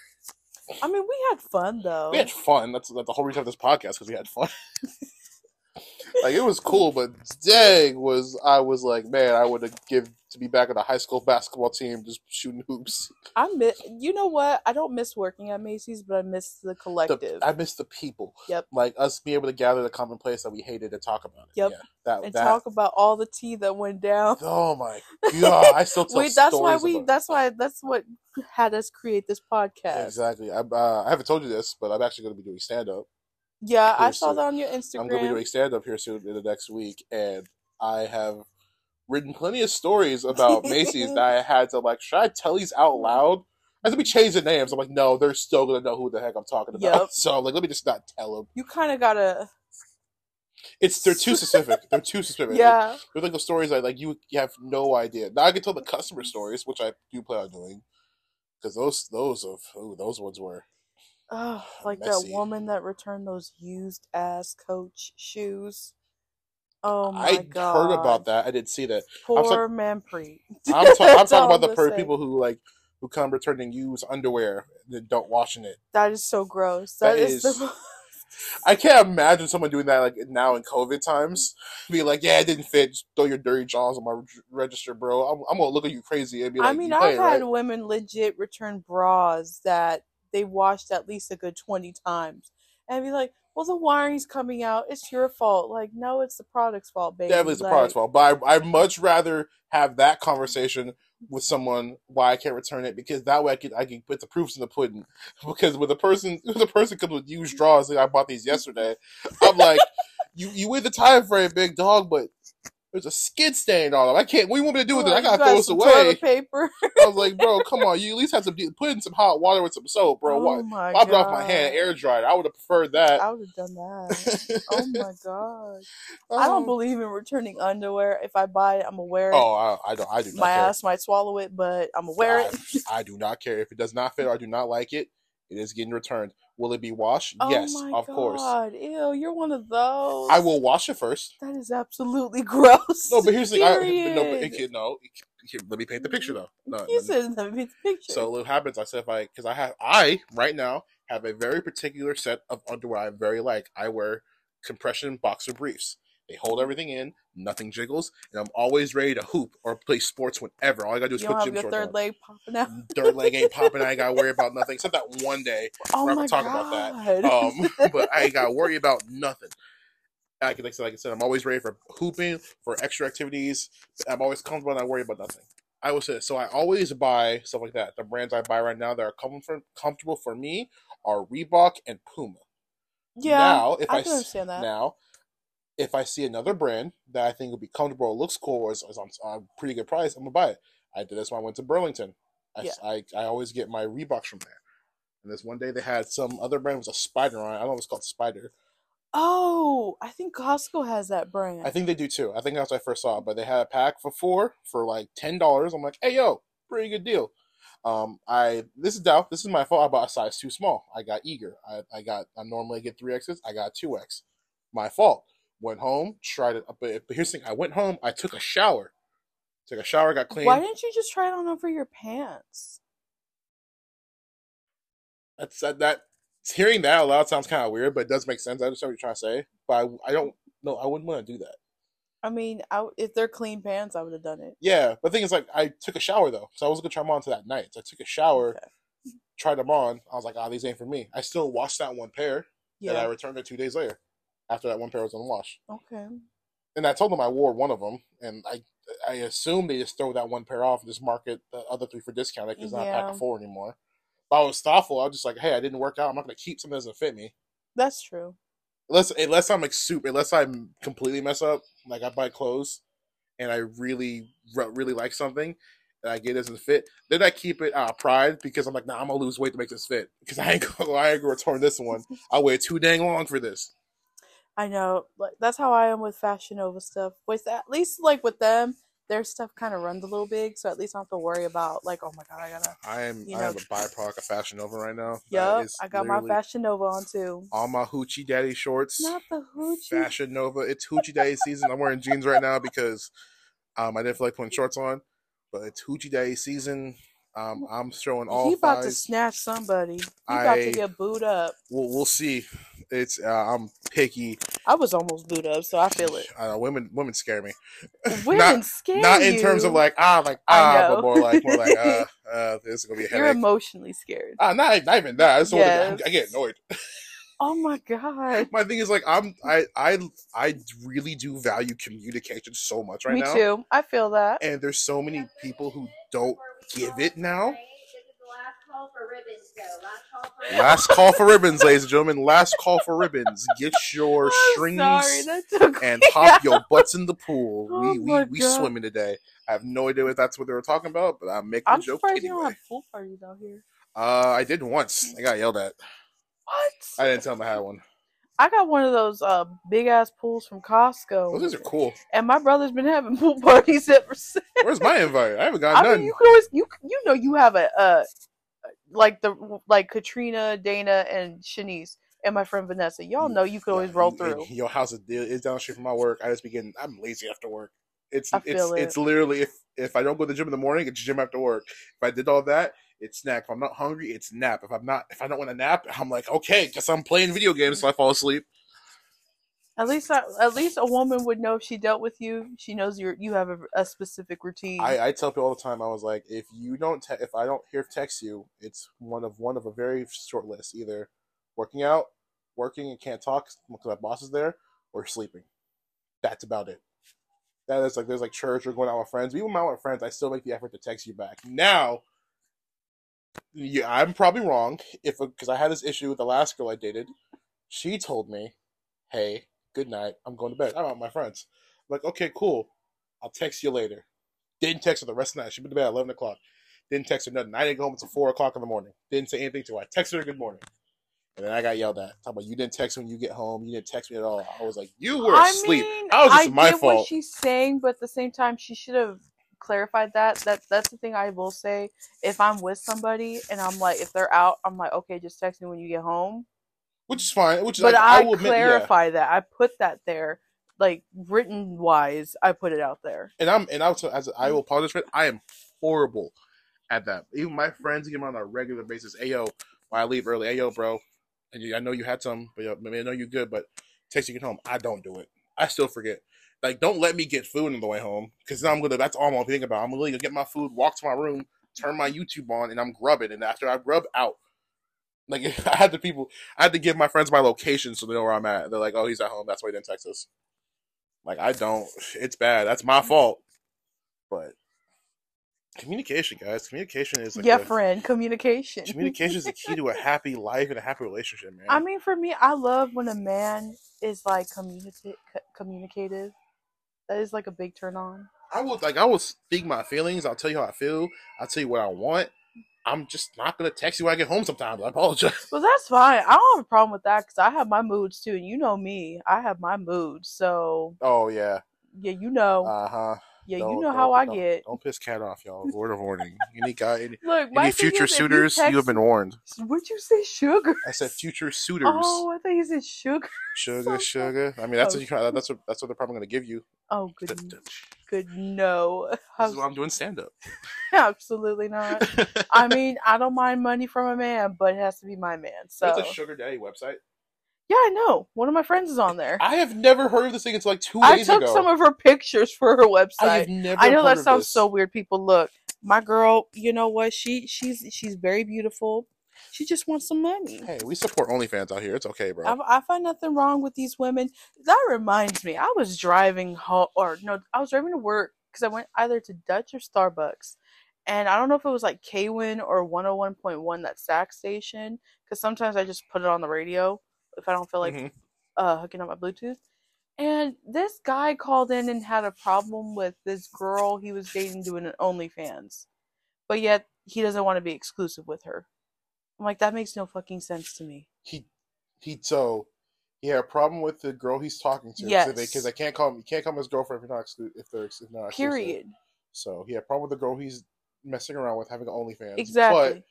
I mean, we had fun though. We had fun. That's, that's the whole reason of this podcast, because we had fun. Like, it was cool, but dang, was I was like, man, I would have give to be back on a high school basketball team just shooting hoops. I miss, you know what? I don't miss working at Macy's, but I miss the collective. The, I miss the people. Yep. Like, us being able to gather the common place that we hated and talk about it. Yep. Yeah, that, and that. Talk about all the tea that went down. Oh, my God. I still tell Wait, that's stories why we. About that's it. why. That's what had us create this podcast. Yeah, exactly. I, uh, I haven't told you this, but I'm actually going to be doing stand-up. Yeah, I saw soon. that on your Instagram. I'm going to be doing stand-up here soon in the next week, and I have written plenty of stories about Macy's that I had to, like, should I tell these out loud? I had to be changing names. I'm like, no, they're still going to know who the heck I'm talking about. Yep. So, like, let me just not tell them. You kind of got to... It's They're too specific. They're too specific. Yeah. Like, they're like the stories that, like, you, you have no idea. Now I can tell the customer stories, which I do plan on doing, because those, those, of, ooh, those ones were... Oh, like messy. That woman that returned those used ass Coach shoes. Oh my I god! I heard about that. I didn't see that. Poor I'm ta- Manpreet. I'm, ta- I'm talking about the per- people who like who come returning used underwear that don't wash in it. That is so gross. That, that is. is the- I can't imagine someone doing that like now in COVID times. Be like, yeah, it didn't fit. Just throw your dirty jaws on my re- register, bro. I'm, I'm gonna look at you crazy and be like, I mean, I've playing, had right? women legit return bras that they washed at least a good twenty times, and I'd be like, "Well, the wiring's coming out. It's your fault." Like, no, it's the product's fault, baby. Definitely, it's like, the product's fault. But I, I'd much rather have that conversation with someone why I can't return it, because that way I can I can put the proofs in the pudding. Because when the person when the person comes with used draws, like, I bought these yesterday, I'm like, "You you win the time frame, big dog," but there's a skid stain on them. I can't. What do you want me to do with it? I gotta got throw this away. Toilet paper. I was like, bro, come on. You at least have some. De- put in some hot water with some soap, bro. Oh my Bob god. It off my hand, air dried. I would have preferred that. I would have done that. Oh my god. Um, I don't believe in returning underwear. If I buy it, I'm gonna wear it. Oh, I, I don't. I do. Not my care. ass might swallow it, but I'm gonna wear I, it. I do not care if it does not fit or I do not like it. It is getting returned. Will it be washed? Oh yes, my of God. course. Ew, you're one of those. I will wash it first. That is absolutely gross. No, but here's the thing. I, no, but it can, no it can, let me paint the picture though. No, you said let me paint the picture. So what happens? I said if I because I have I right now have a very particular set of underwear I very like. I wear compression boxer briefs. They hold everything in, nothing jiggles, and I'm always ready to hoop or play sports whenever. All I gotta do is you put gym shorts on. Don't have your third leg popping out. Third leg ain't popping. I ain't gotta worry about nothing except that one day oh where I'm gonna talk about that. Um, but I ain't gotta worry about nothing. Like, like I said, I'm always ready for hooping, for extra activities. I'm always comfortable and I worry about nothing. I will say this. So I always buy stuff like that. The brands I buy right now that are com- for, comfortable for me are Reebok and Puma. Yeah, now, if I, I can understand that. Now, if I see another brand that I think would be comfortable or looks cool or is, is on, on a pretty good price, I'm going to buy it. I did this when I went to Burlington. I, yeah. I, I always get my Reeboks from there. And this one day they had some other brand, was a spider on it. I don't know if it's called Spider. Oh, I think Costco has that brand. I think they do too. I think that's what I first saw it. But they had a pack for four for like ten dollars. I'm like, hey, yo, pretty good deal. Um, I This is doubt. This is my fault. I bought a size too small. I got eager. I, I got. I normally get three X's. I got two X. My fault. Went home, tried it, but here's the thing. I went home, I took a shower. Took a shower, got clean. Why didn't you just try it on over your pants? That's that. that hearing that out loud sounds kind of weird, but it does make sense. I understand what you're trying to say, but I, I don't, no, I wouldn't want to do that. I mean, I, if they're clean pants, I would have done it. Yeah, but the thing is, like, I took a shower, though, so I wasn't going to try them on until that night. So I took a shower, okay. tried them on. I was like, ah, these ain't for me. I still washed that one pair, yeah. and I returned it two days later after that one pair was unwashed. Okay. And I told them I wore one of them, and I I assume they just throw that one pair off and just market the other three for discount because yeah. it's not a pack of four anymore. But I was thoughtful. I was just like, hey, I didn't work out. I'm not going to keep something that doesn't fit me. That's true. Unless, unless I'm like super, unless I completely mess up, like I buy clothes and I really, really like something and I get it doesn't fit, then I keep it out of pride because I'm like, nah, I'm going to lose weight to make this fit because I ain't going to return this one. I waited too dang long for this. I know. That's how I am with Fashion Nova stuff. With at least like with them, their stuff kind of runs a little big, so at least I don't have to worry about like, oh my god, I gotta. I am. You know, I have a byproduct of Fashion Nova right now. Yep, I got my Fashion Nova on too. All my hoochie daddy shorts. Not the hoochie. Fashion Nova. It's hoochie daddy season. I'm wearing jeans right now because um, I didn't feel like putting shorts on, but it's hoochie daddy season. Um, I'm throwing all. He about thighs. To snatch somebody. He I, about to get booed up. We'll we'll see. It's uh, I'm picky. I was almost booed up, so I feel it. I know women women scare me. Women not, scare not you. Not in terms of like ah like ah, but more like more like uh uh this is gonna be a headache. You're emotionally scared. Ah, not not even that. I just yes. want to, I get annoyed. Oh my god. My thing is like I'm I I I really do value communication so much right me now. Me too. I feel that. And there's so many people who don't give it now. Last call for ribbons, ladies and gentlemen. Last call for ribbons. Get your strings sorry, okay. and pop your butts in the pool. Oh we we, we swimming today. I have no idea if that's what they were talking about, but I'm making I'm a joke anyway. I'm surprised you don't have pool parties out here. Uh, I did once. I got yelled at. What? I didn't tell them I had one. I got one of those uh, big-ass pools from Costco. Well, those are cool. And my brother's been having pool parties ever since. Where's my invite? I haven't got I none. Mean, you, can always, you, you know you have a... Uh, like the like Katrina, Dana, and Shanice, and my friend Vanessa. Y'all know you could always roll through. Your house is, is down the street from my work. I just be getting, I'm lazy after work. It's I it's it. it's literally if if I don't go to the gym in the morning, it's gym after work. If I did all that, it's snack. If I'm not hungry, it's nap. If I'm not, if I don't want to nap, I'm like okay, guess I'm playing video games till I fall asleep. At least, I, at least a woman would know if she dealt with you. She knows you you have a, a specific routine. I, I tell people all the time. I was like, if you don't, te- if I don't hear text you, it's one of one of a very short list: either working out, working and can't talk because my boss is there, or sleeping. That's about it. That is like there's like church or going out with friends. Even when I'm with friends, I still make the effort to text you back. Now, yeah, I'm probably wrong if because I had this issue with the last girl I dated. She told me, "Hey, good night. I'm going to bed. I'm out with my friends." I'm like, okay, cool. I'll text you later. Didn't text her the rest of the night. She went to bed at eleven o'clock. Didn't text her nothing. I didn't go home until four o'clock in the morning. Didn't say anything to her. I texted her good morning. And then I got yelled at. Talking about, you didn't text when you get home. You didn't text me at all. I was like, you were I asleep. Mean, I was just I my fault. I get what she's saying, but at the same time, she should have clarified that. that. That's the thing I will say. If I'm with somebody and I'm like, if they're out, I'm like, okay, just text me when you get home. Which is fine. Which is but like, I, I will clarify admit, yeah. that I put that there, like written wise, I put it out there. And I'm and I will as I will apologize for it. I am horrible at that. Even my friends get me on a regular basis. Hey yo, why I leave early? Hey yo, bro, and you, I know you had some, but yo, I, mean, I know you're good. But text you get home. I don't do it. I still forget. Like, don't let me get food on the way home because I'm gonna. That's all I'm thinking about. I'm gonna get my food, walk to my room, turn my YouTube on, and I'm grubbing. And after I grub out. Like, I had to people, I had to give my friends my location so they know where I'm at. They're like, oh, he's at home. That's why he didn't text us. Like, I don't. It's bad. That's my fault. But communication, guys. Communication is like yeah, a, friend. Communication. Communication is the key to a happy life and a happy relationship, man. I mean, for me, I love when a man is, like, communicative. communicative. That is, like, a big turn on. I will, like, I will speak my feelings. I'll tell you how I feel. I'll tell you what I want. I'm just not going to text you when I get home sometimes. I apologize. Well, that's fine. I don't have a problem with that because I have my moods, too. And you know me. I have my moods, so... Oh, yeah. Yeah, you know. Uh-huh. Yeah, don't, you know how I get. Don't piss Cat off, y'all. Word of warning. Any guy, any, Look, any future suitors, text... you have been warned. What'd you say, sugar? I said future suitors. Oh, I thought you said sugar. Sugar, sugar. I mean, that's oh. what you. That's what. That's what they're probably going to give you. Oh, good. Good no. This is why I'm doing stand-up. Absolutely not. I mean, I don't mind money from a man, but it has to be my man. So it's a sugar daddy website. Yeah, I know. One of my friends is on there. I have never heard of this thing until like two days ago. I took ago. some of her pictures for her website. I have never. I know heard that sounds this. so weird. People, look, my girl. You know what? She she's she's very beautiful. She just wants some money. Hey, we support OnlyFans out here. It's okay, bro. I, I find nothing wrong with these women. That reminds me, I was driving home, or no, I was driving to work because I went either to Dutch or Starbucks. And I don't know if it was like K W I N or one oh one point one, that S A C station, because sometimes I just put it on the radio if I don't feel like mm-hmm. uh, hooking up my Bluetooth. And this guy called in and had a problem with this girl he was dating doing an OnlyFans. But yet, he doesn't want to be exclusive with her. I'm like, that makes no fucking sense to me. He, he, so, he had a problem with the girl he's talking to. Yes. Because they, they can't call him, you can't call him his girlfriend if you're not exclu- if they're exclu- not exclusive. Period. So, he had a problem with the girl he's messing around with having OnlyFans. Exactly. But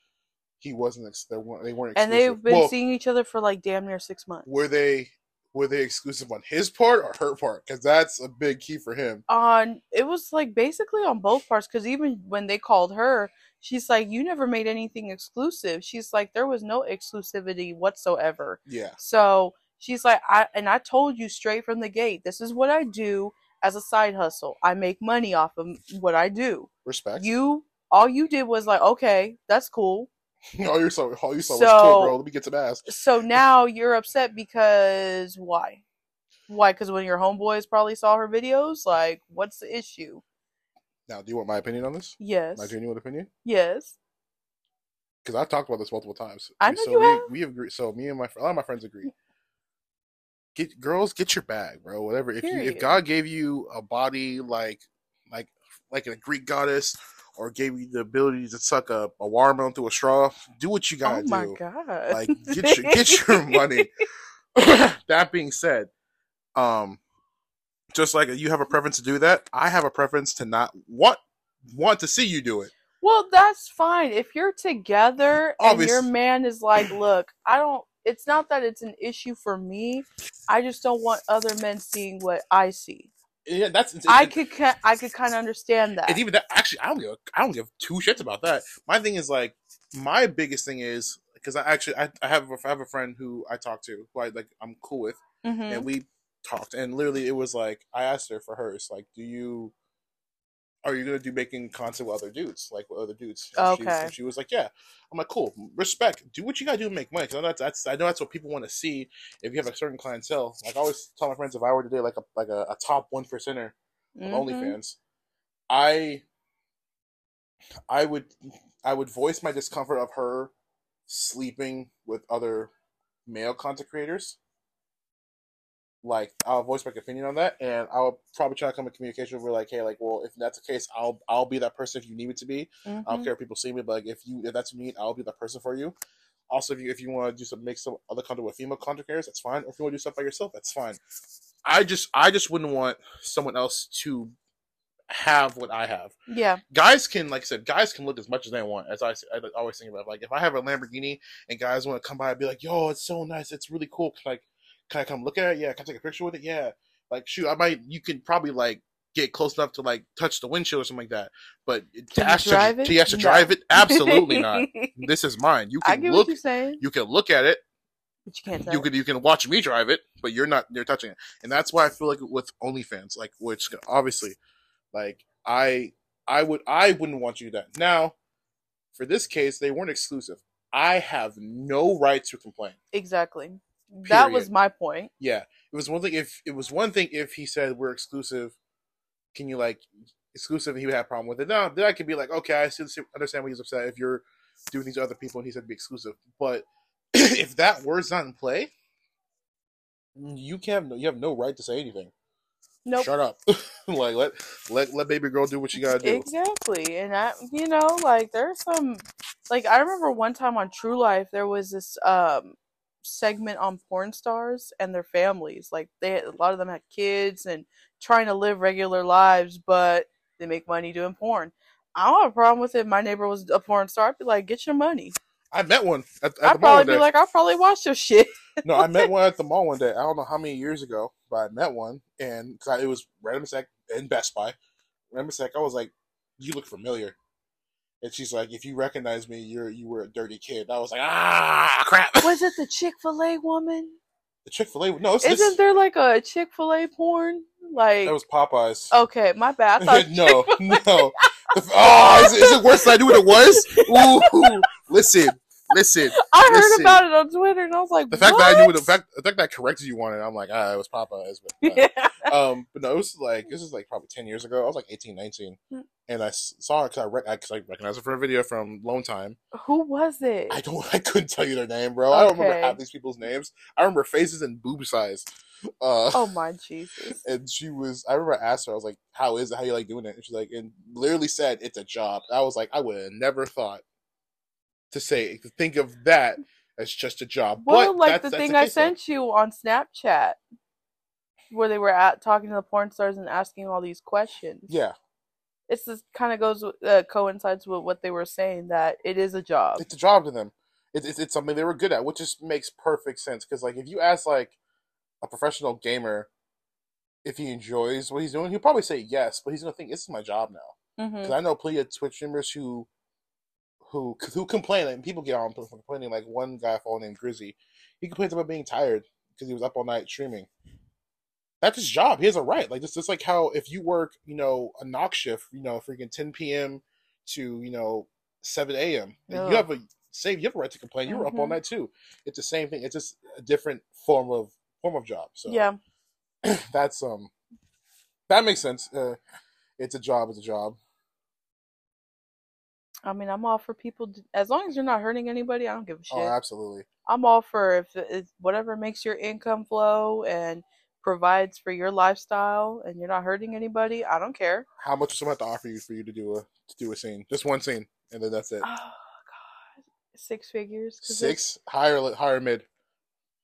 he wasn't, ex- they weren't, they weren't exclusive. And they've been well, seeing each other for like damn near six months. Were they... Were they exclusive on his part or her part? Because that's a big key for him. On it was like basically on both parts. Because even when they called her, she's like, "You never made anything exclusive." She's like, "There was no exclusivity whatsoever." Yeah. So she's like, "I and I told you straight from the gate. This is what I do as a side hustle. I make money off of what I do." Respect. You all you did was like, "Okay, that's cool." Oh, you're so, oh, you're so, so it's cool, bro. Let me get some ass. So now you're upset because why? Why? Because when your homeboys probably saw her videos, like, what's the issue? Now, do you want my opinion on this? Yes. My genuine opinion? Yes. Because I've talked about this multiple times. I know so you we, have. We agree. So me and my a lot of my friends agree. Get girls, get your bag, bro. Whatever. If you, if God gave you a body like like like a Greek goddess. Or gave you the ability to suck a, a watermelon through a straw. Do what you gotta do. Oh my do. God! Like get your get your money. That being said, um, just like you have a preference to do that, I have a preference to not want want to see you do it. Well, that's fine if you're together Obviously. And your man is like, "Look, I don't." It's not that it's an issue for me. I just don't want other men seeing what I see. Yeah, that's. It, I could, I could kind of understand that. And even that, actually, I don't give, I don't give two shits about that. My thing is like, my biggest thing is because I actually, I, I have, a, I have a friend who I talk to, who I like, I'm cool with, mm-hmm. and we talked, and literally, it was like, I asked her for hers, like, do you, are you gonna do making content with other dudes, like with other dudes? And okay. She, and she was like, yeah. I'm like, cool, respect. Do what you gotta do to make money. Cause I know that's, that's I know that's what people want to see. If you have a certain clientele, like I always tell my friends, if I were to do like a like a, a top one percenter of mm-hmm. OnlyFans, I, I would I would voice my discomfort of her sleeping with other male content creators. Like, I'll voice my opinion on that, and I'll probably try to come in communication where, like, hey, like, well, if that's the case, I'll I'll be that person if you need me to be. Mm-hmm. I don't care if people see me, but like, if you if that's me, I'll be that person for you. Also, if you if you want to do some make some other content with female content creators, that's fine. Or if you want to do stuff by yourself, that's fine. I just I just wouldn't want someone else to have what I have. Yeah, guys can, like I said, guys can look as much as they want. As I, I always think about it. Like, if I have a Lamborghini and guys want to come by and be like, yo, it's so nice, it's really cool, like. Can I come look at it? Yeah. Can I take a picture with it? Yeah. Like, shoot, I might, you can probably, like, get close enough to, like, touch the windshield or something like that. But to ask to, to, to no. drive it? Absolutely not. This is mine. You can I get look, what you're saying. You can look at it. But you can't drive you can, it. You can watch me drive it, but you're not, you're touching it. And that's why I feel like with OnlyFans, like, which, obviously, like, I, I would, I wouldn't want you to do that. Now, for this case, they weren't exclusive. I have no right to complain. Exactly. Period. That was my point. Yeah, it was one thing if it was one thing if he said we're exclusive, can you like exclusive? And he would have a problem with it. Now then I could be like, okay, I understand why he's upset if you're doing these other people, and he said be exclusive. But if that word's not in play, you can't. You have no right to say anything. Nope. Shut up. Like let let let baby girl do what you gotta do. Exactly, and I you know like there's some like I remember one time on True Life there was this um. segment on porn stars and their families. Like they a lot of them had kids and trying to live regular lives, but they make money doing porn. I don't have a problem with it. My neighbor was a porn star. I'd be like, get your money. I met one at, at I'd probably be like, I'll probably watch your shit. No, I met one at the mall one day. I don't know how many years ago, but I met one and I, it was random sec in Best Buy. Random sec, I was like, you look familiar. And she's like, if you recognize me, you're you were a dirty kid. And I was like, ah, crap. Was it the Chick-fil-A woman? The Chick-fil-A no, it's, isn't it's, there like a Chick-fil-A porn? Like that was Popeyes. Okay, my bad. I thought no, Chick-fil-A. No. Oh, is it, is it worse than I knew what it was? Ooh, listen, Listen, I heard listen. about it on Twitter, and I was like, the fact what? that I knew the fact, the fact that I corrected you on it, I'm like, ah, it was Popeyes. But, uh, yeah. um, but no, it was like this is like probably ten years ago. I was like eighteen, nineteen, and I saw it because I, rec- I, I recognized it from a video from Lone Time. Who was it? I don't, I couldn't tell you their name, bro. Okay. I don't remember half these people's names. I remember faces and boob size. Uh, oh my Jesus! And she was, I remember I asked her, I was like, "How is it? How you like doing it?" And she's like, and literally said, "It's a job." I was like, I would have never thought. To say, to think of that as just a job. Well, but like that's, the that's thing the I sent though. you on Snapchat, where they were at talking to the porn stars and asking all these questions. Yeah, it's just kind of goes uh, coincides with what they were saying, that it is a job. It's a job to them. It's it's, it's something they were good at, which just makes perfect sense. Because like if you ask like a professional gamer if he enjoys what he's doing, he'll probably say yes, but he's gonna think this is my job now. Because mm-hmm. I know plenty of Twitch streamers who. Who who complain, and people get on complaining, like one guy I named Grizzy, he complains about being tired because he was up all night streaming. That's his job. He has a right. Like, this is like how if you work, you know, a knock shift, you know, freaking ten p.m. to, you know, seven a.m. No. You have a save. You have a right to complain. You were mm-hmm. up all night too. It's the same thing. It's just a different form of form of job. So yeah, that's um, that makes sense. Uh, it's a job. It's a job. I mean, I'm all for people. To, as long as you're not hurting anybody, I don't give a shit. Oh, absolutely. I'm all for if, if whatever makes your income flow and provides for your lifestyle, and you're not hurting anybody. I don't care. How much does someone have to offer you for you to do a to do a scene? Just one scene, and then that's it. Oh God, six figures. Six higher, higher mid.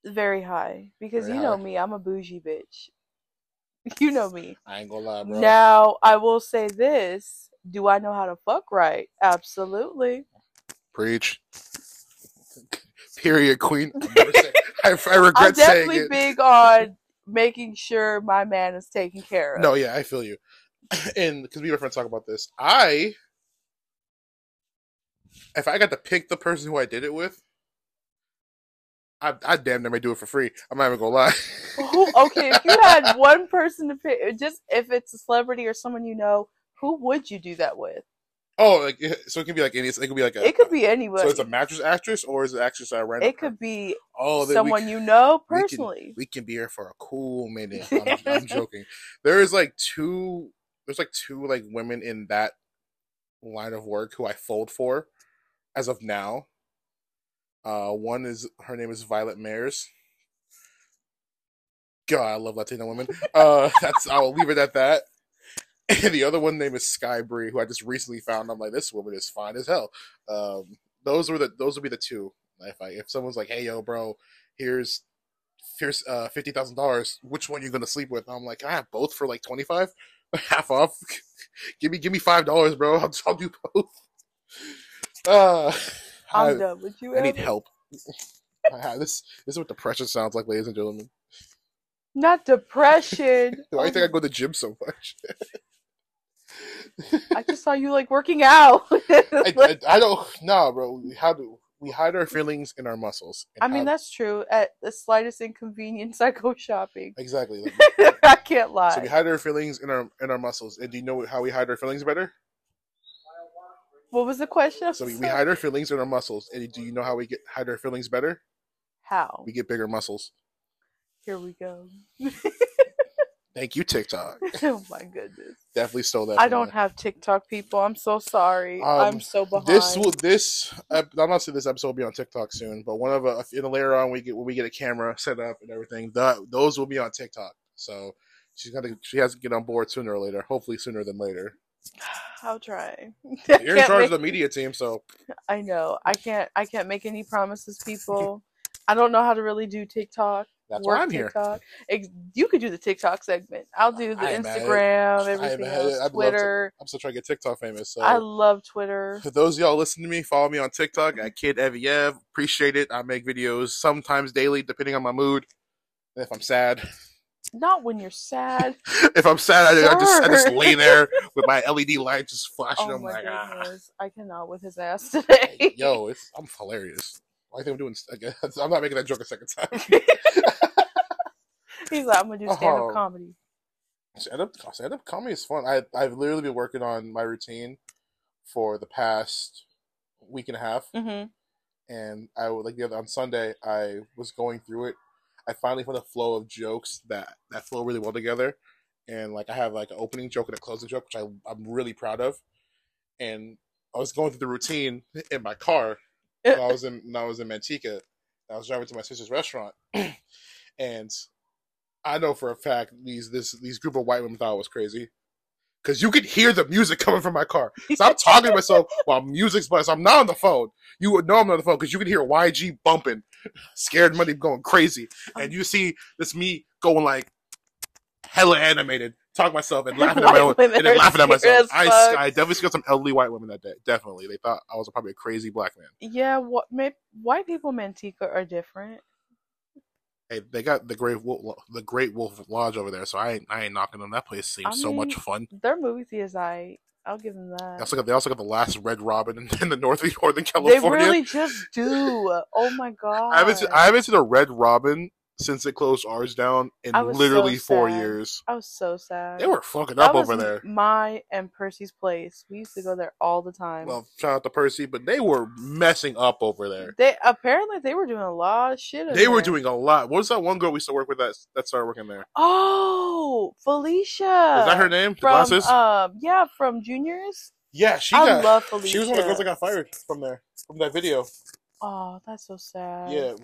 Very high, because very you know high. me, I'm a bougie bitch. You know me. I ain't gonna lie, bro. Now I will say this. Do I know how to fuck right? Absolutely. Preach. Period, queen. I, I regret I'm saying it. I'm definitely big on making sure my man is taken care of. No, yeah, I feel you. And because we were friends talk about this, I, if I got to pick the person who I did it with, I, I damn near may do it for free. I'm not even gonna lie. Ooh, okay, if you had one person to pick, just if it's a celebrity or someone you know. Who would you do that with? Oh, like so it could be like any. It could be like a, it could be anybody. So it's a mattress actress, or is it an actress I ran? It could be oh, someone can, you know personally. We can, we can be here for a cool minute. I'm, I'm joking. There is like two. There's like two like women in that line of work who I fold for, as of now. Uh, one is her name is Violet Mayers. God, I love Latino women. Uh, that's I'll leave it at that. And the other one name is Sky Bree, who I just recently found. I'm like, this woman is fine as hell. Um, those were the those would be the two. If I if someone's like, hey yo, bro, here's here's uh fifty thousand dollars. Which one are you gonna sleep with? I'm like, I have both for like twenty five, half off. give me give me five dollars, bro. I'll, I'll do both. Uh, I'm I, done with you. I Evan. need help. I, this this is what depression sounds like, ladies and gentlemen. Not depression. Why do you think I go to the gym so much? I just saw you like working out. I, I, I don't no, bro. How do we hide our feelings in our muscles? I mean, how, that's true. At the slightest inconvenience, I go shopping. Exactly. I can't lie. So we hide our feelings in our in our muscles. And do you know how we hide our feelings better? What was the question? So we, we hide our feelings in our muscles. And do you know how we get hide our feelings better? How? We get bigger muscles. Here we go. Thank you, TikTok. Oh my goodness! Definitely stole that. I don't that. have TikTok, people. I'm so sorry. Um, I'm so behind. This will this. I'm not saying this episode will be on TikTok soon, but one of a in a later on we get when we get a camera set up and everything, that those will be on TikTok. So she's gonna she has to get on board sooner or later. Hopefully sooner than later. I'll try. You're in charge of the media team, so I know I can't. I can't make any promises, people. I don't know how to really do TikTok. That's why I'm TikTok. here. You could do the TikTok segment. I'll do the Instagram, everything else, Twitter. To, I'm still trying to get TikTok famous. So. I love Twitter. For those of y'all listening to me, follow me on TikTok at KidEviev. Appreciate it. I make videos sometimes daily, depending on my mood. If I'm sad. Not when you're sad. If I'm sad, I, I, just, I just lay there with my L E D light just flashing. Oh I'm my like, goodness. Ah. I cannot with his ass today. Hey, yo, it's, I'm hilarious. I think I'm doing. I'm not making that joke a second time. He's like, I'm gonna do stand-up uh, comedy. Stand-up, stand-up comedy is fun. I I've literally been working on my routine for the past week and a half, mm-hmm. and I would like the other on Sunday. I was going through it. I finally found a flow of jokes that that flow really well together, and like I have like an opening joke and a closing joke, which I I'm really proud of. And I was going through the routine in my car when I was in when I was in Manteca. I was driving to my sister's restaurant, and I know for a fact these this these group of white women thought I was crazy. Because you could hear the music coming from my car. So I'm talking to myself while music's playing. So I'm not on the phone. You would know I'm not on the phone because you could hear Y G bumping. Scared Money going crazy. And you see this me going like hella animated. Talk to myself and laughing at my own. And then laughing at myself. I, I definitely scared some elderly white women that day. Definitely. They thought I was probably a crazy black man. Yeah. What, maybe, white people in Manteca are different. Hey, they got the Great Wolf, the Great Wolf Lodge over there, so I ain't, I ain't knocking them. That place seems I mean, so much fun. Their movie theaters, I I'll give them that. They also got, they also got the last Red Robin in, in the north of Northern California. They really just do. Oh my god! I haven't seen, I haven't seen a Red Robin since they closed ours down in literally so four sad. years. I was so sad. They were fucking that up was over there. My and Percy's place. We used to go there all the time. Well, shout out to Percy, but they were messing up over there. They apparently they were doing a lot of shit. Over they were there. doing a lot. What was that one girl we used to work with that that started working there? Oh, Felicia. Is that her name? From, the glasses? Um, yeah, from juniors. Yeah, she. I got, love Felicia. She was one of the girls that got fired from there from that video. Oh, that's so sad. Yeah,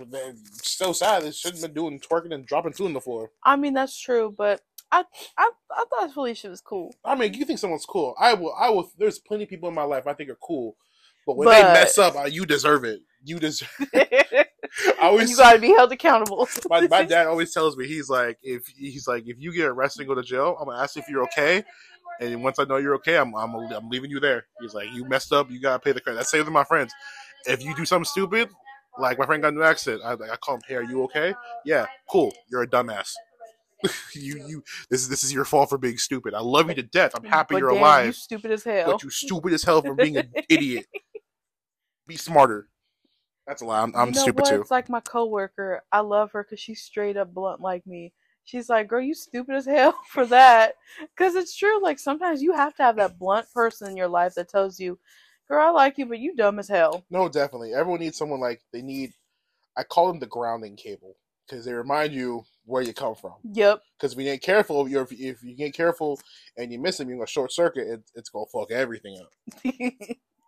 so sad. They shouldn't have been doing twerking and dropping two on the floor. I mean, that's true, but I I, I thought Felicia was cool. I mean, you think someone's cool. I will, I will. There's plenty of people in my life I think are cool, but when but... they mess up, I, you deserve it. You deserve it. I always you gotta be held accountable. my, my dad always tells me, he's like, if he's like, if you get arrested and go to jail, I'm gonna ask you if you're okay. And once I know you're okay, I'm I'm I'm leaving you there. He's like, you messed up, you gotta pay the credit. That's saving my friends. If you do something stupid, like my friend got into an accident, I like I call him, "Hey, are you okay? Yeah, cool. You're a dumbass. you you this is this is your fault for being stupid. I love you to death. I'm happy but you're damn, alive. You stupid as hell. But you stupid as hell for being an idiot. Be smarter. That's a lie. I'm, I'm you know stupid what? too. It's like my coworker. I love her because she's straight up blunt like me. She's like, girl, you stupid as hell for that. Because it's true. Like sometimes you have to have that blunt person in your life that tells you. Girl, I like you, but you dumb as hell. No, definitely. Everyone needs someone like they need. I call them the grounding cable because they remind you where you come from. Yep. Because if you ain't careful, you're, if you get careful and you miss them, you're gonna short circuit. It, it's gonna fuck everything up.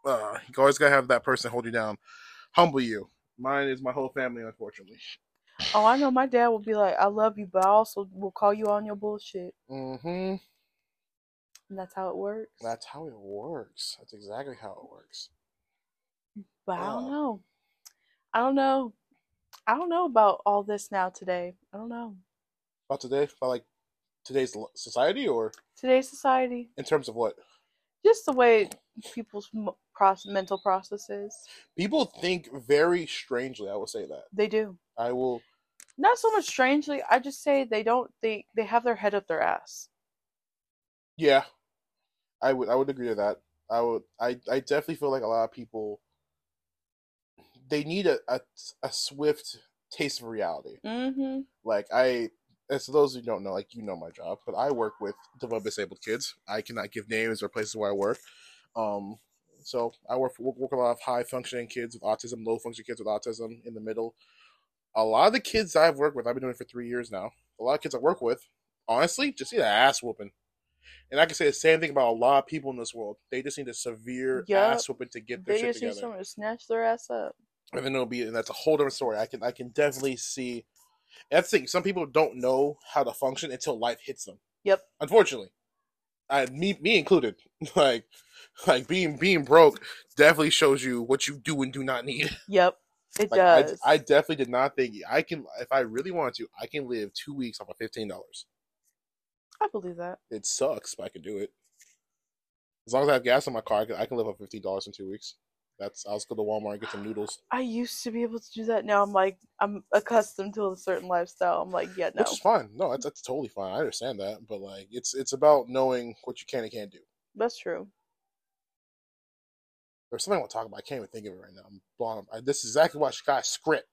uh, you always gotta have that person hold you down, humble you. Mine is my whole family, unfortunately. Oh, I know. My dad will be like, "I love you," but I also will call you on your bullshit. Mm-hmm. And that's how it works. That's how it works. That's exactly how it works. But yeah. I don't know. I don't know. I don't know about all this now today. I don't know. About today? About like today's society or? Today's society. In terms of what? Just the way people's process, mental processes. People think very strangely. I will say that. They do. I will. Not so much strangely. I just say they don't think. They have their head up their ass. Yeah. I would I would agree with that. I would I, I definitely feel like a lot of people they need a a, a swift taste of reality. Mm-hmm. Like I, as for those who don't know, like you know my job, but I work with disabled kids. I cannot give names or places where I work. Um, so I work work with a lot of high functioning kids with autism, low functioning kids with autism in the middle. A lot of the kids I've worked with, I've been doing it for three years now. A lot of kids I work with, honestly, just need an ass whooping. And I can say the same thing about a lot of people in this world. They just need a severe yep. ass whooping to get their they shit together. They just need someone to snatch their ass up. And then it'll be, and that's a whole different story. I can, I can definitely see. That's the thing. Some people don't know how to function until life hits them. Yep. Unfortunately, I, me, me included. Like, like being, being broke definitely shows you what you do and do not need. Yep, it like does. I, I definitely did not think I can. If I really wanted to, I can live two weeks off of fifteen dollars. I believe that. It sucks, but I can do it. As long as I have gas in my car, I can, I can live on fifty dollars in two weeks. That's I'll just go to Walmart and get some noodles. I used to be able to do that. Now I'm like, I'm accustomed to a certain lifestyle. I'm like, yeah, no. Which is fine. No, that's, that's totally fine. I understand that. But like, it's it's about knowing what you can and can't do. That's true. There's something I want to talk about. I can't even think of it right now. I'm blonde. I, this is exactly why she got a script.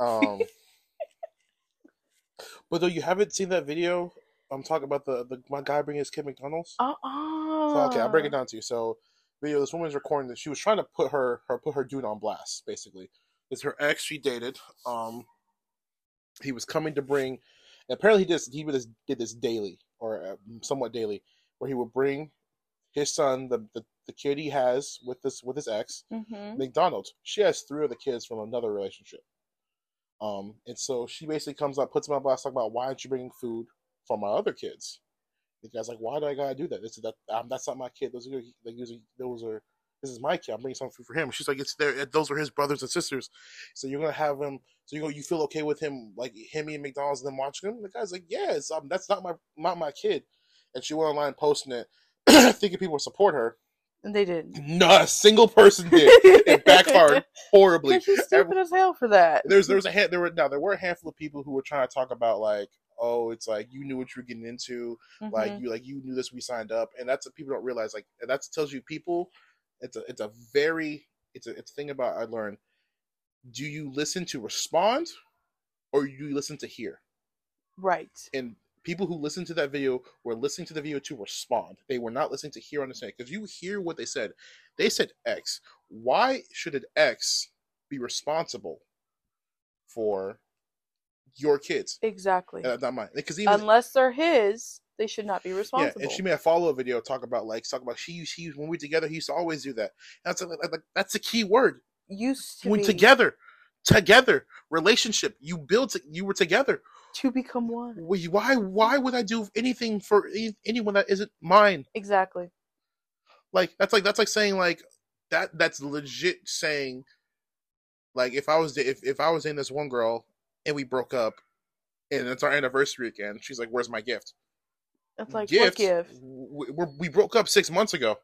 Um, but though you haven't seen that video... I'm talking about the, the my guy bringing his kid McDonald's. Uh-uh. So, okay, I'll break it down to you. So video, this woman's recording that she was trying to put her, her put her dude on blast, basically. It's her ex she dated. Um, he was coming to bring, apparently he just he did this, did this daily, or uh, somewhat daily, where he would bring his son, the the, the kid he has with this with his ex, mm-hmm. McDonald's. She has three of the kids from another relationship. Um, and so she basically comes up, puts him on blast, talking about, why aren't you bringing food for my other kids? The guy's like, why do I gotta do that? This is that um, that's not my kid. Those are like those are this is my kid. I'm bringing some food for him. She's like, it's there. Those are his brothers and sisters. So you're gonna have him. So you you feel okay with him, like him eating McDonald's and them watching him? And the guy's like, yeah, it's, um, that's not my not my kid. And she went online posting it, thinking people would support her. And they didn't. Not a single person did. It backfired horribly. She's stupid Every, as hell for that. There's there was a hand, there were now there were a handful of people who were trying to talk about like, oh, it's like you knew what you were getting into, mm-hmm. like you like you knew this. We signed up, and that's what people don't realize. Like that tells you people, it's a it's a very it's a it's a thing about I learned. Do you listen to respond, or do you listen to hear? Right. And people who listened to that video were listening to the video to respond. They were not listening to hear or understand. Because you hear what they said. They said X. Why should an X be responsible for your kids? Exactly. Uh, not mine. Because even unless they're his, they should not be responsible. Yeah, and she made a follow-up video talk about like talk about she she when we were together, he used to always do that. That's like, like that's a key word. Used to when be. together, together relationship. You built. You were together to become one. Why? Why would I do anything for anyone that isn't mine? Exactly. Like that's like that's like saying like that. That's legit saying. Like if I was if if I was in this one girl. And we broke up, and it's our anniversary again. She's like, "Where's my gift?" It's like, gift? What gift? We, we broke up six months ago.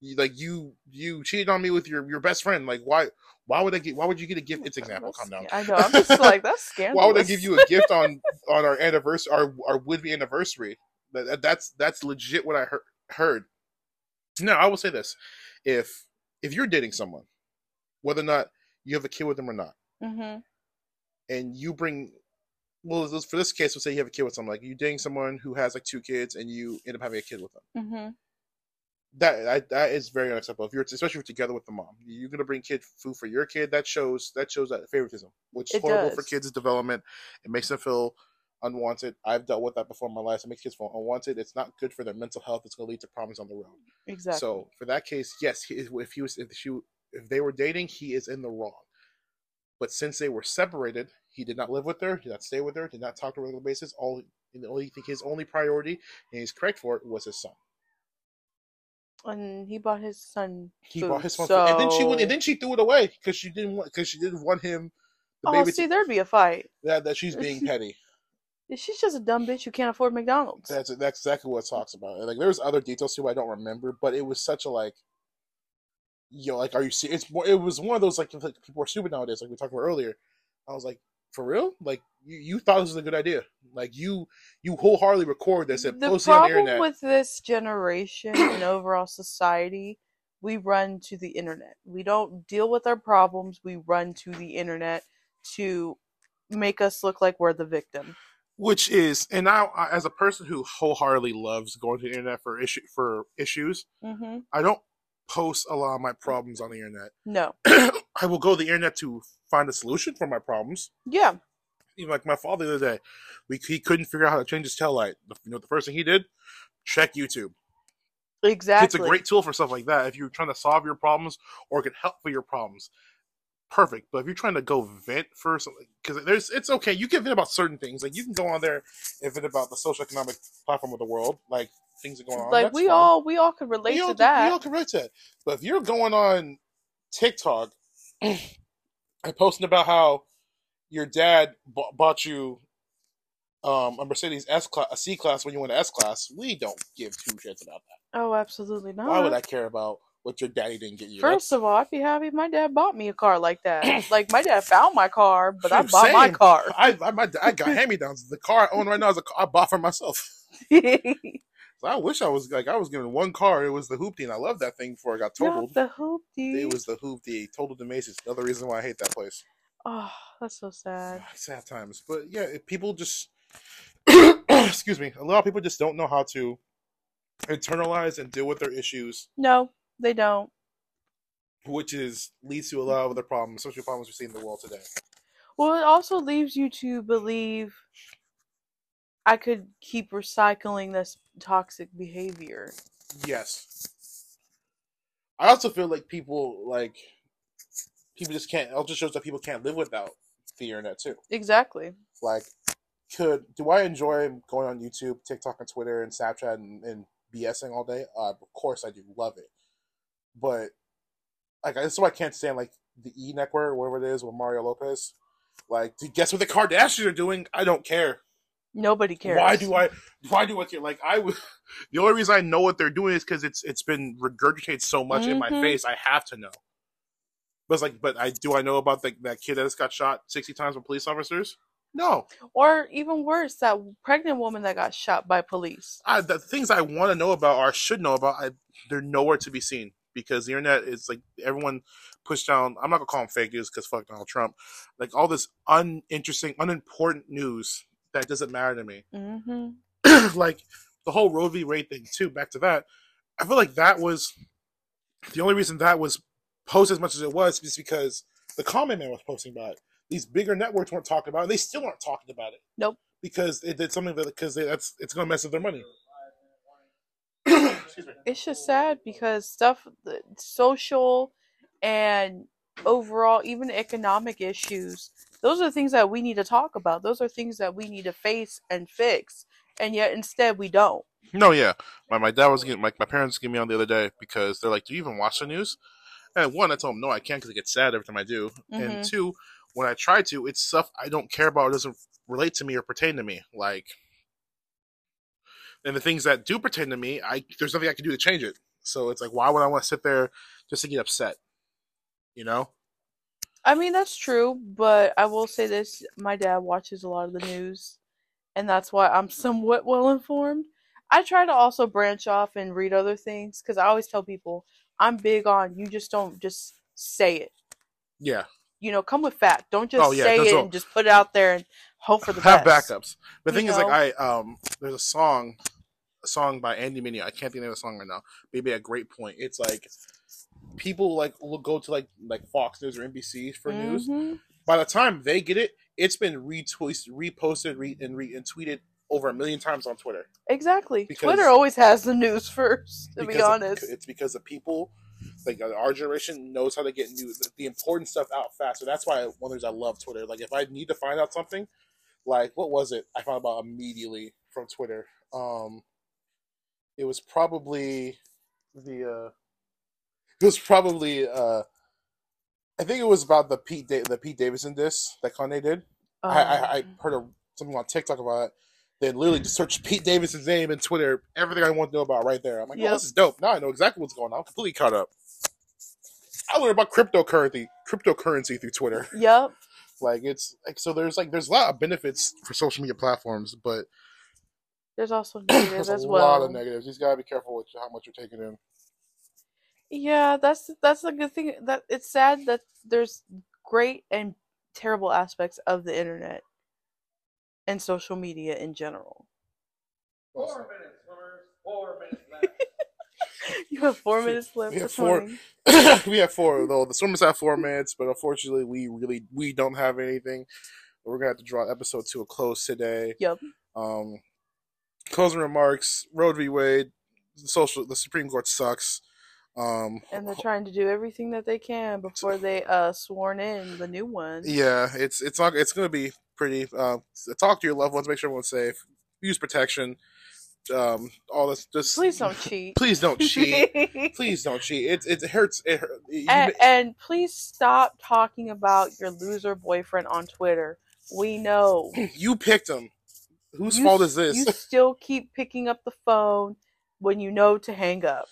You, like you, you cheated on me with your, your best friend. Like, why? Why would I get? Why would you get a gift? It's example. That's, calm down. I know. I'm just like that's scandalous. Why would I give you a gift on on our anniversary, our our would be anniversary? That, that's that's legit what I heard. heard. No, I will say this: if if you're dating someone, whether or not you have a kid with them or not. Mm-hmm. And you bring, well, for this case, we'll say you have a kid with someone. Like, you're dating someone who has, like, two kids, and you end up having a kid with them. Mm-hmm. That I, that is very unacceptable. If you're, especially if you're together with the mom. You're going to bring kid food for your kid. That shows that shows that favoritism, which is it horrible does. for kids' development. It makes them feel unwanted. I've dealt with that before in my life. It makes kids feel unwanted. It's not good for their mental health. It's going to lead to problems on the road. Exactly. So, for that case, yes, if he was, if she, if they were dating, he is in the wrong. But since they were separated, he did not live with her, did not stay with her, did not talk to her on a regular basis. All, and the only, his only priority, and he's correct for it, was his son. And he bought his son. He food, bought his son, so... food. and then she went, and then she threw it away because she didn't want, because she didn't want him. The oh, baby see, to, there'd be a fight. That that she's being petty. She's just a dumb bitch who can't afford McDonald's. That's that's exactly what it talks about. Like there's other details too I don't remember, but it was such a like. Yo, like, are you serious? It's more, it was one of those, like, like, people are stupid nowadays, like we talked about earlier. I was like, for real? Like, you, you thought this was a good idea. Like, you you wholeheartedly record this and post it on the internet. The problem with this generation and overall society, we run to the internet. We don't deal with our problems. We run to the internet to make us look like we're the victim. Which is, and I, as a person who wholeheartedly loves going to the internet for, issue, for issues, mm-hmm. I don't post a lot of my problems on the internet. No. I will go to the internet to find a solution for my problems. Yeah. Even like my father the other day, we he couldn't figure out how to change his taillight. You know what the first thing he did? Check YouTube. Exactly. It's a great tool for stuff like that. If you're trying to solve your problems or it can help with your problems, perfect. But if you're trying to go vent for something, because there's, it's okay. You can vent about certain things. Like you can go on there and vent about the socioeconomic platform of the world. Like, things are going on. Like, That's we fine. all we all can relate we to all, that. We all can relate to that. But if you're going on TikTok and posting about how your dad b- bought you um, a Mercedes S class, a C class when you went to S class, we don't give two shits about that. Oh, absolutely not. Why would I care about what your daddy didn't get you? First That's... of all, I'd be happy if my dad bought me a car like that. Like, my dad found my car, but Dude, I bought same. my car. I, I, my, I got hand-me-downs. The car I own right now is a car I bought for myself. I wish I was like I was given one car. It was the Hoopty, and I loved that thing before I got totaled. Not the Hoopty. It was the Hoopty. Totaled the Macy's. Another reason why I hate that place. Oh, that's so sad. Sad times, but yeah, people just excuse me. A lot of people just don't know how to internalize and deal with their issues. No. They don't. Which is leads to a lot of other problems, social problems we see in the world today. Well, it also leaves you to believe I could keep recycling this toxic behavior. Yes. I also feel like people, like, people just can't, it also shows that people can't live without the internet, too. Exactly. Like, could, do I enjoy going on YouTube, TikTok, and Twitter, and Snapchat, and, and BSing all day? Uh, of course I do. Love it. But, like, that's why I can't stand, like, the E! Network, or whatever it is, with Mario Lopez. Like, dude, guess what the Kardashians are doing? I don't care. Nobody cares. Why do I? Why do I care? Like I, w- the only reason I know what they're doing is because it's it's been regurgitated so much mm-hmm. in my face. I have to know. But it's like, but I do I know about the, that kid that just got shot sixty times by police officers? No. Or even worse, that pregnant woman that got shot by police. I, the things I want to know about or should know about, I, they're nowhere to be seen because the internet is like everyone pushed down. I'm not gonna call them fake news because fuck Donald Trump. Like all this uninteresting, unimportant news. That doesn't matter to me. Mm-hmm. Like, the whole Roe v. Wade thing, too, back to that, I feel like that was, the only reason that was posted as much as it was is because the common man was posting about it. These bigger networks weren't talking about it, and they still aren't talking about it. Nope. Because they did something that, because that's it's going to mess up their money. Excuse me. It's just sad because stuff, the social and overall, even economic issues, those are things that we need to talk about. Those are things that we need to face and fix. And yet, instead, we don't. No, yeah. My my dad was getting, my, my parents gave me on the other day because they're like, do you even watch the news? And one, I told them, no, I can't because I get sad every time I do. Mm-hmm. And two, when I try to, it's stuff I don't care about or doesn't relate to me or pertain to me. Like, and the things that do pertain to me, I there's nothing I can do to change it. So it's like, why would I want to sit there just to get upset? You know? I mean, that's true, but I will say this. My dad watches a lot of the news, and that's why I'm somewhat well-informed. I try to also branch off and read other things, because I always tell people, I'm big on, you just don't just say it. Yeah. You know, come with fact. Don't just oh, yeah, say it all. And just put it out there and hope for the Have best. Have backups. The you thing know? Is, like, I um, there's a song, a song by Andy Mineo. I can't think of the name of the song right now. Maybe a great point. It's like... people like will go to like like Fox News or N B C for mm-hmm. news. By the time they get it, it's been retweeted, reposted, re- and re- and tweeted over a million times on Twitter. Exactly, because Twitter always has the news first. To be honest, of, it's because the people, like our generation, knows how to get new the, the important stuff out fast. So that's why one of the things I love Twitter. Like if I need to find out something, like what was it? I found out immediately from Twitter. Um, it was probably the. Uh, It was probably, uh, I think it was about the Pete da- the Pete Davidson diss that Kanye did. Um, I, I, I heard a, something on TikTok about it. They literally just searched Pete Davidson's name and Twitter. Everything I want to know about right there. I'm like, yep. Oh, this is dope. Now I know exactly what's going on. I'm completely caught up. I learned about cryptocurrency cryptocurrency through Twitter. Yep. Like it's like so. There's like there's a lot of benefits for social media platforms, but there's also negatives as well. A lot of negatives. You just gotta be careful with how much you're taking in. Yeah, that's that's a good thing. That it's sad that there's great and terrible aspects of the internet and social media in general. Four minutes, four minutes left. You have four minutes left. We have four. We have four though. The swimmers have four minutes, but unfortunately, we really we don't have anything. We're gonna have to draw episode to a close today. Yep. Um, closing remarks: Roe v. Wade, the social, the Supreme Court sucks. Um, and they're trying to do everything that they can before they uh sworn in the new one. Yeah, it's it's not it's going to be pretty. Uh, talk to your loved ones, make sure everyone's safe, use protection, um, all this. Just please don't cheat. Please don't cheat. Please don't cheat. It it hurts. It hurt. And, and please stop talking about your loser boyfriend on Twitter. We know you picked him. Whose you, fault is this? You still keep picking up the phone when you know to hang up.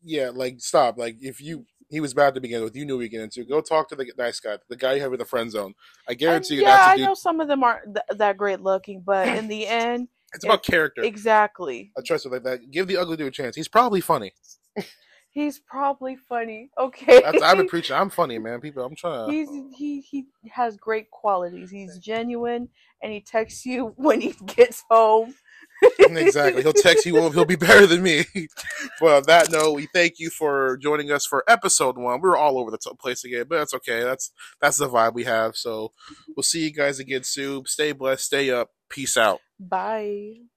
Yeah, like, stop. Like, if you... He was bad to begin with. You knew what you get into. Go talk to the nice guy. The guy you have in the friend zone. I guarantee and you yeah, that's... Yeah, I dude. know some of them aren't th- that great looking, but in the end... It's about it, character. Exactly. I trust you like that. Give the ugly dude a chance. He's probably funny. He's probably funny. Okay. That's, I've been preaching. I'm funny, man. People, I'm trying to... He's, he, he has great qualities. He's genuine, and he texts you when he gets home. Exactly. He'll text you. He'll be better than me. Well, on that note, we thank you for joining us for episode one. We were all over the t- place again, but that's okay. That's that's the vibe we have. So we'll see you guys again soon. Stay blessed. Stay up. Peace out. Bye.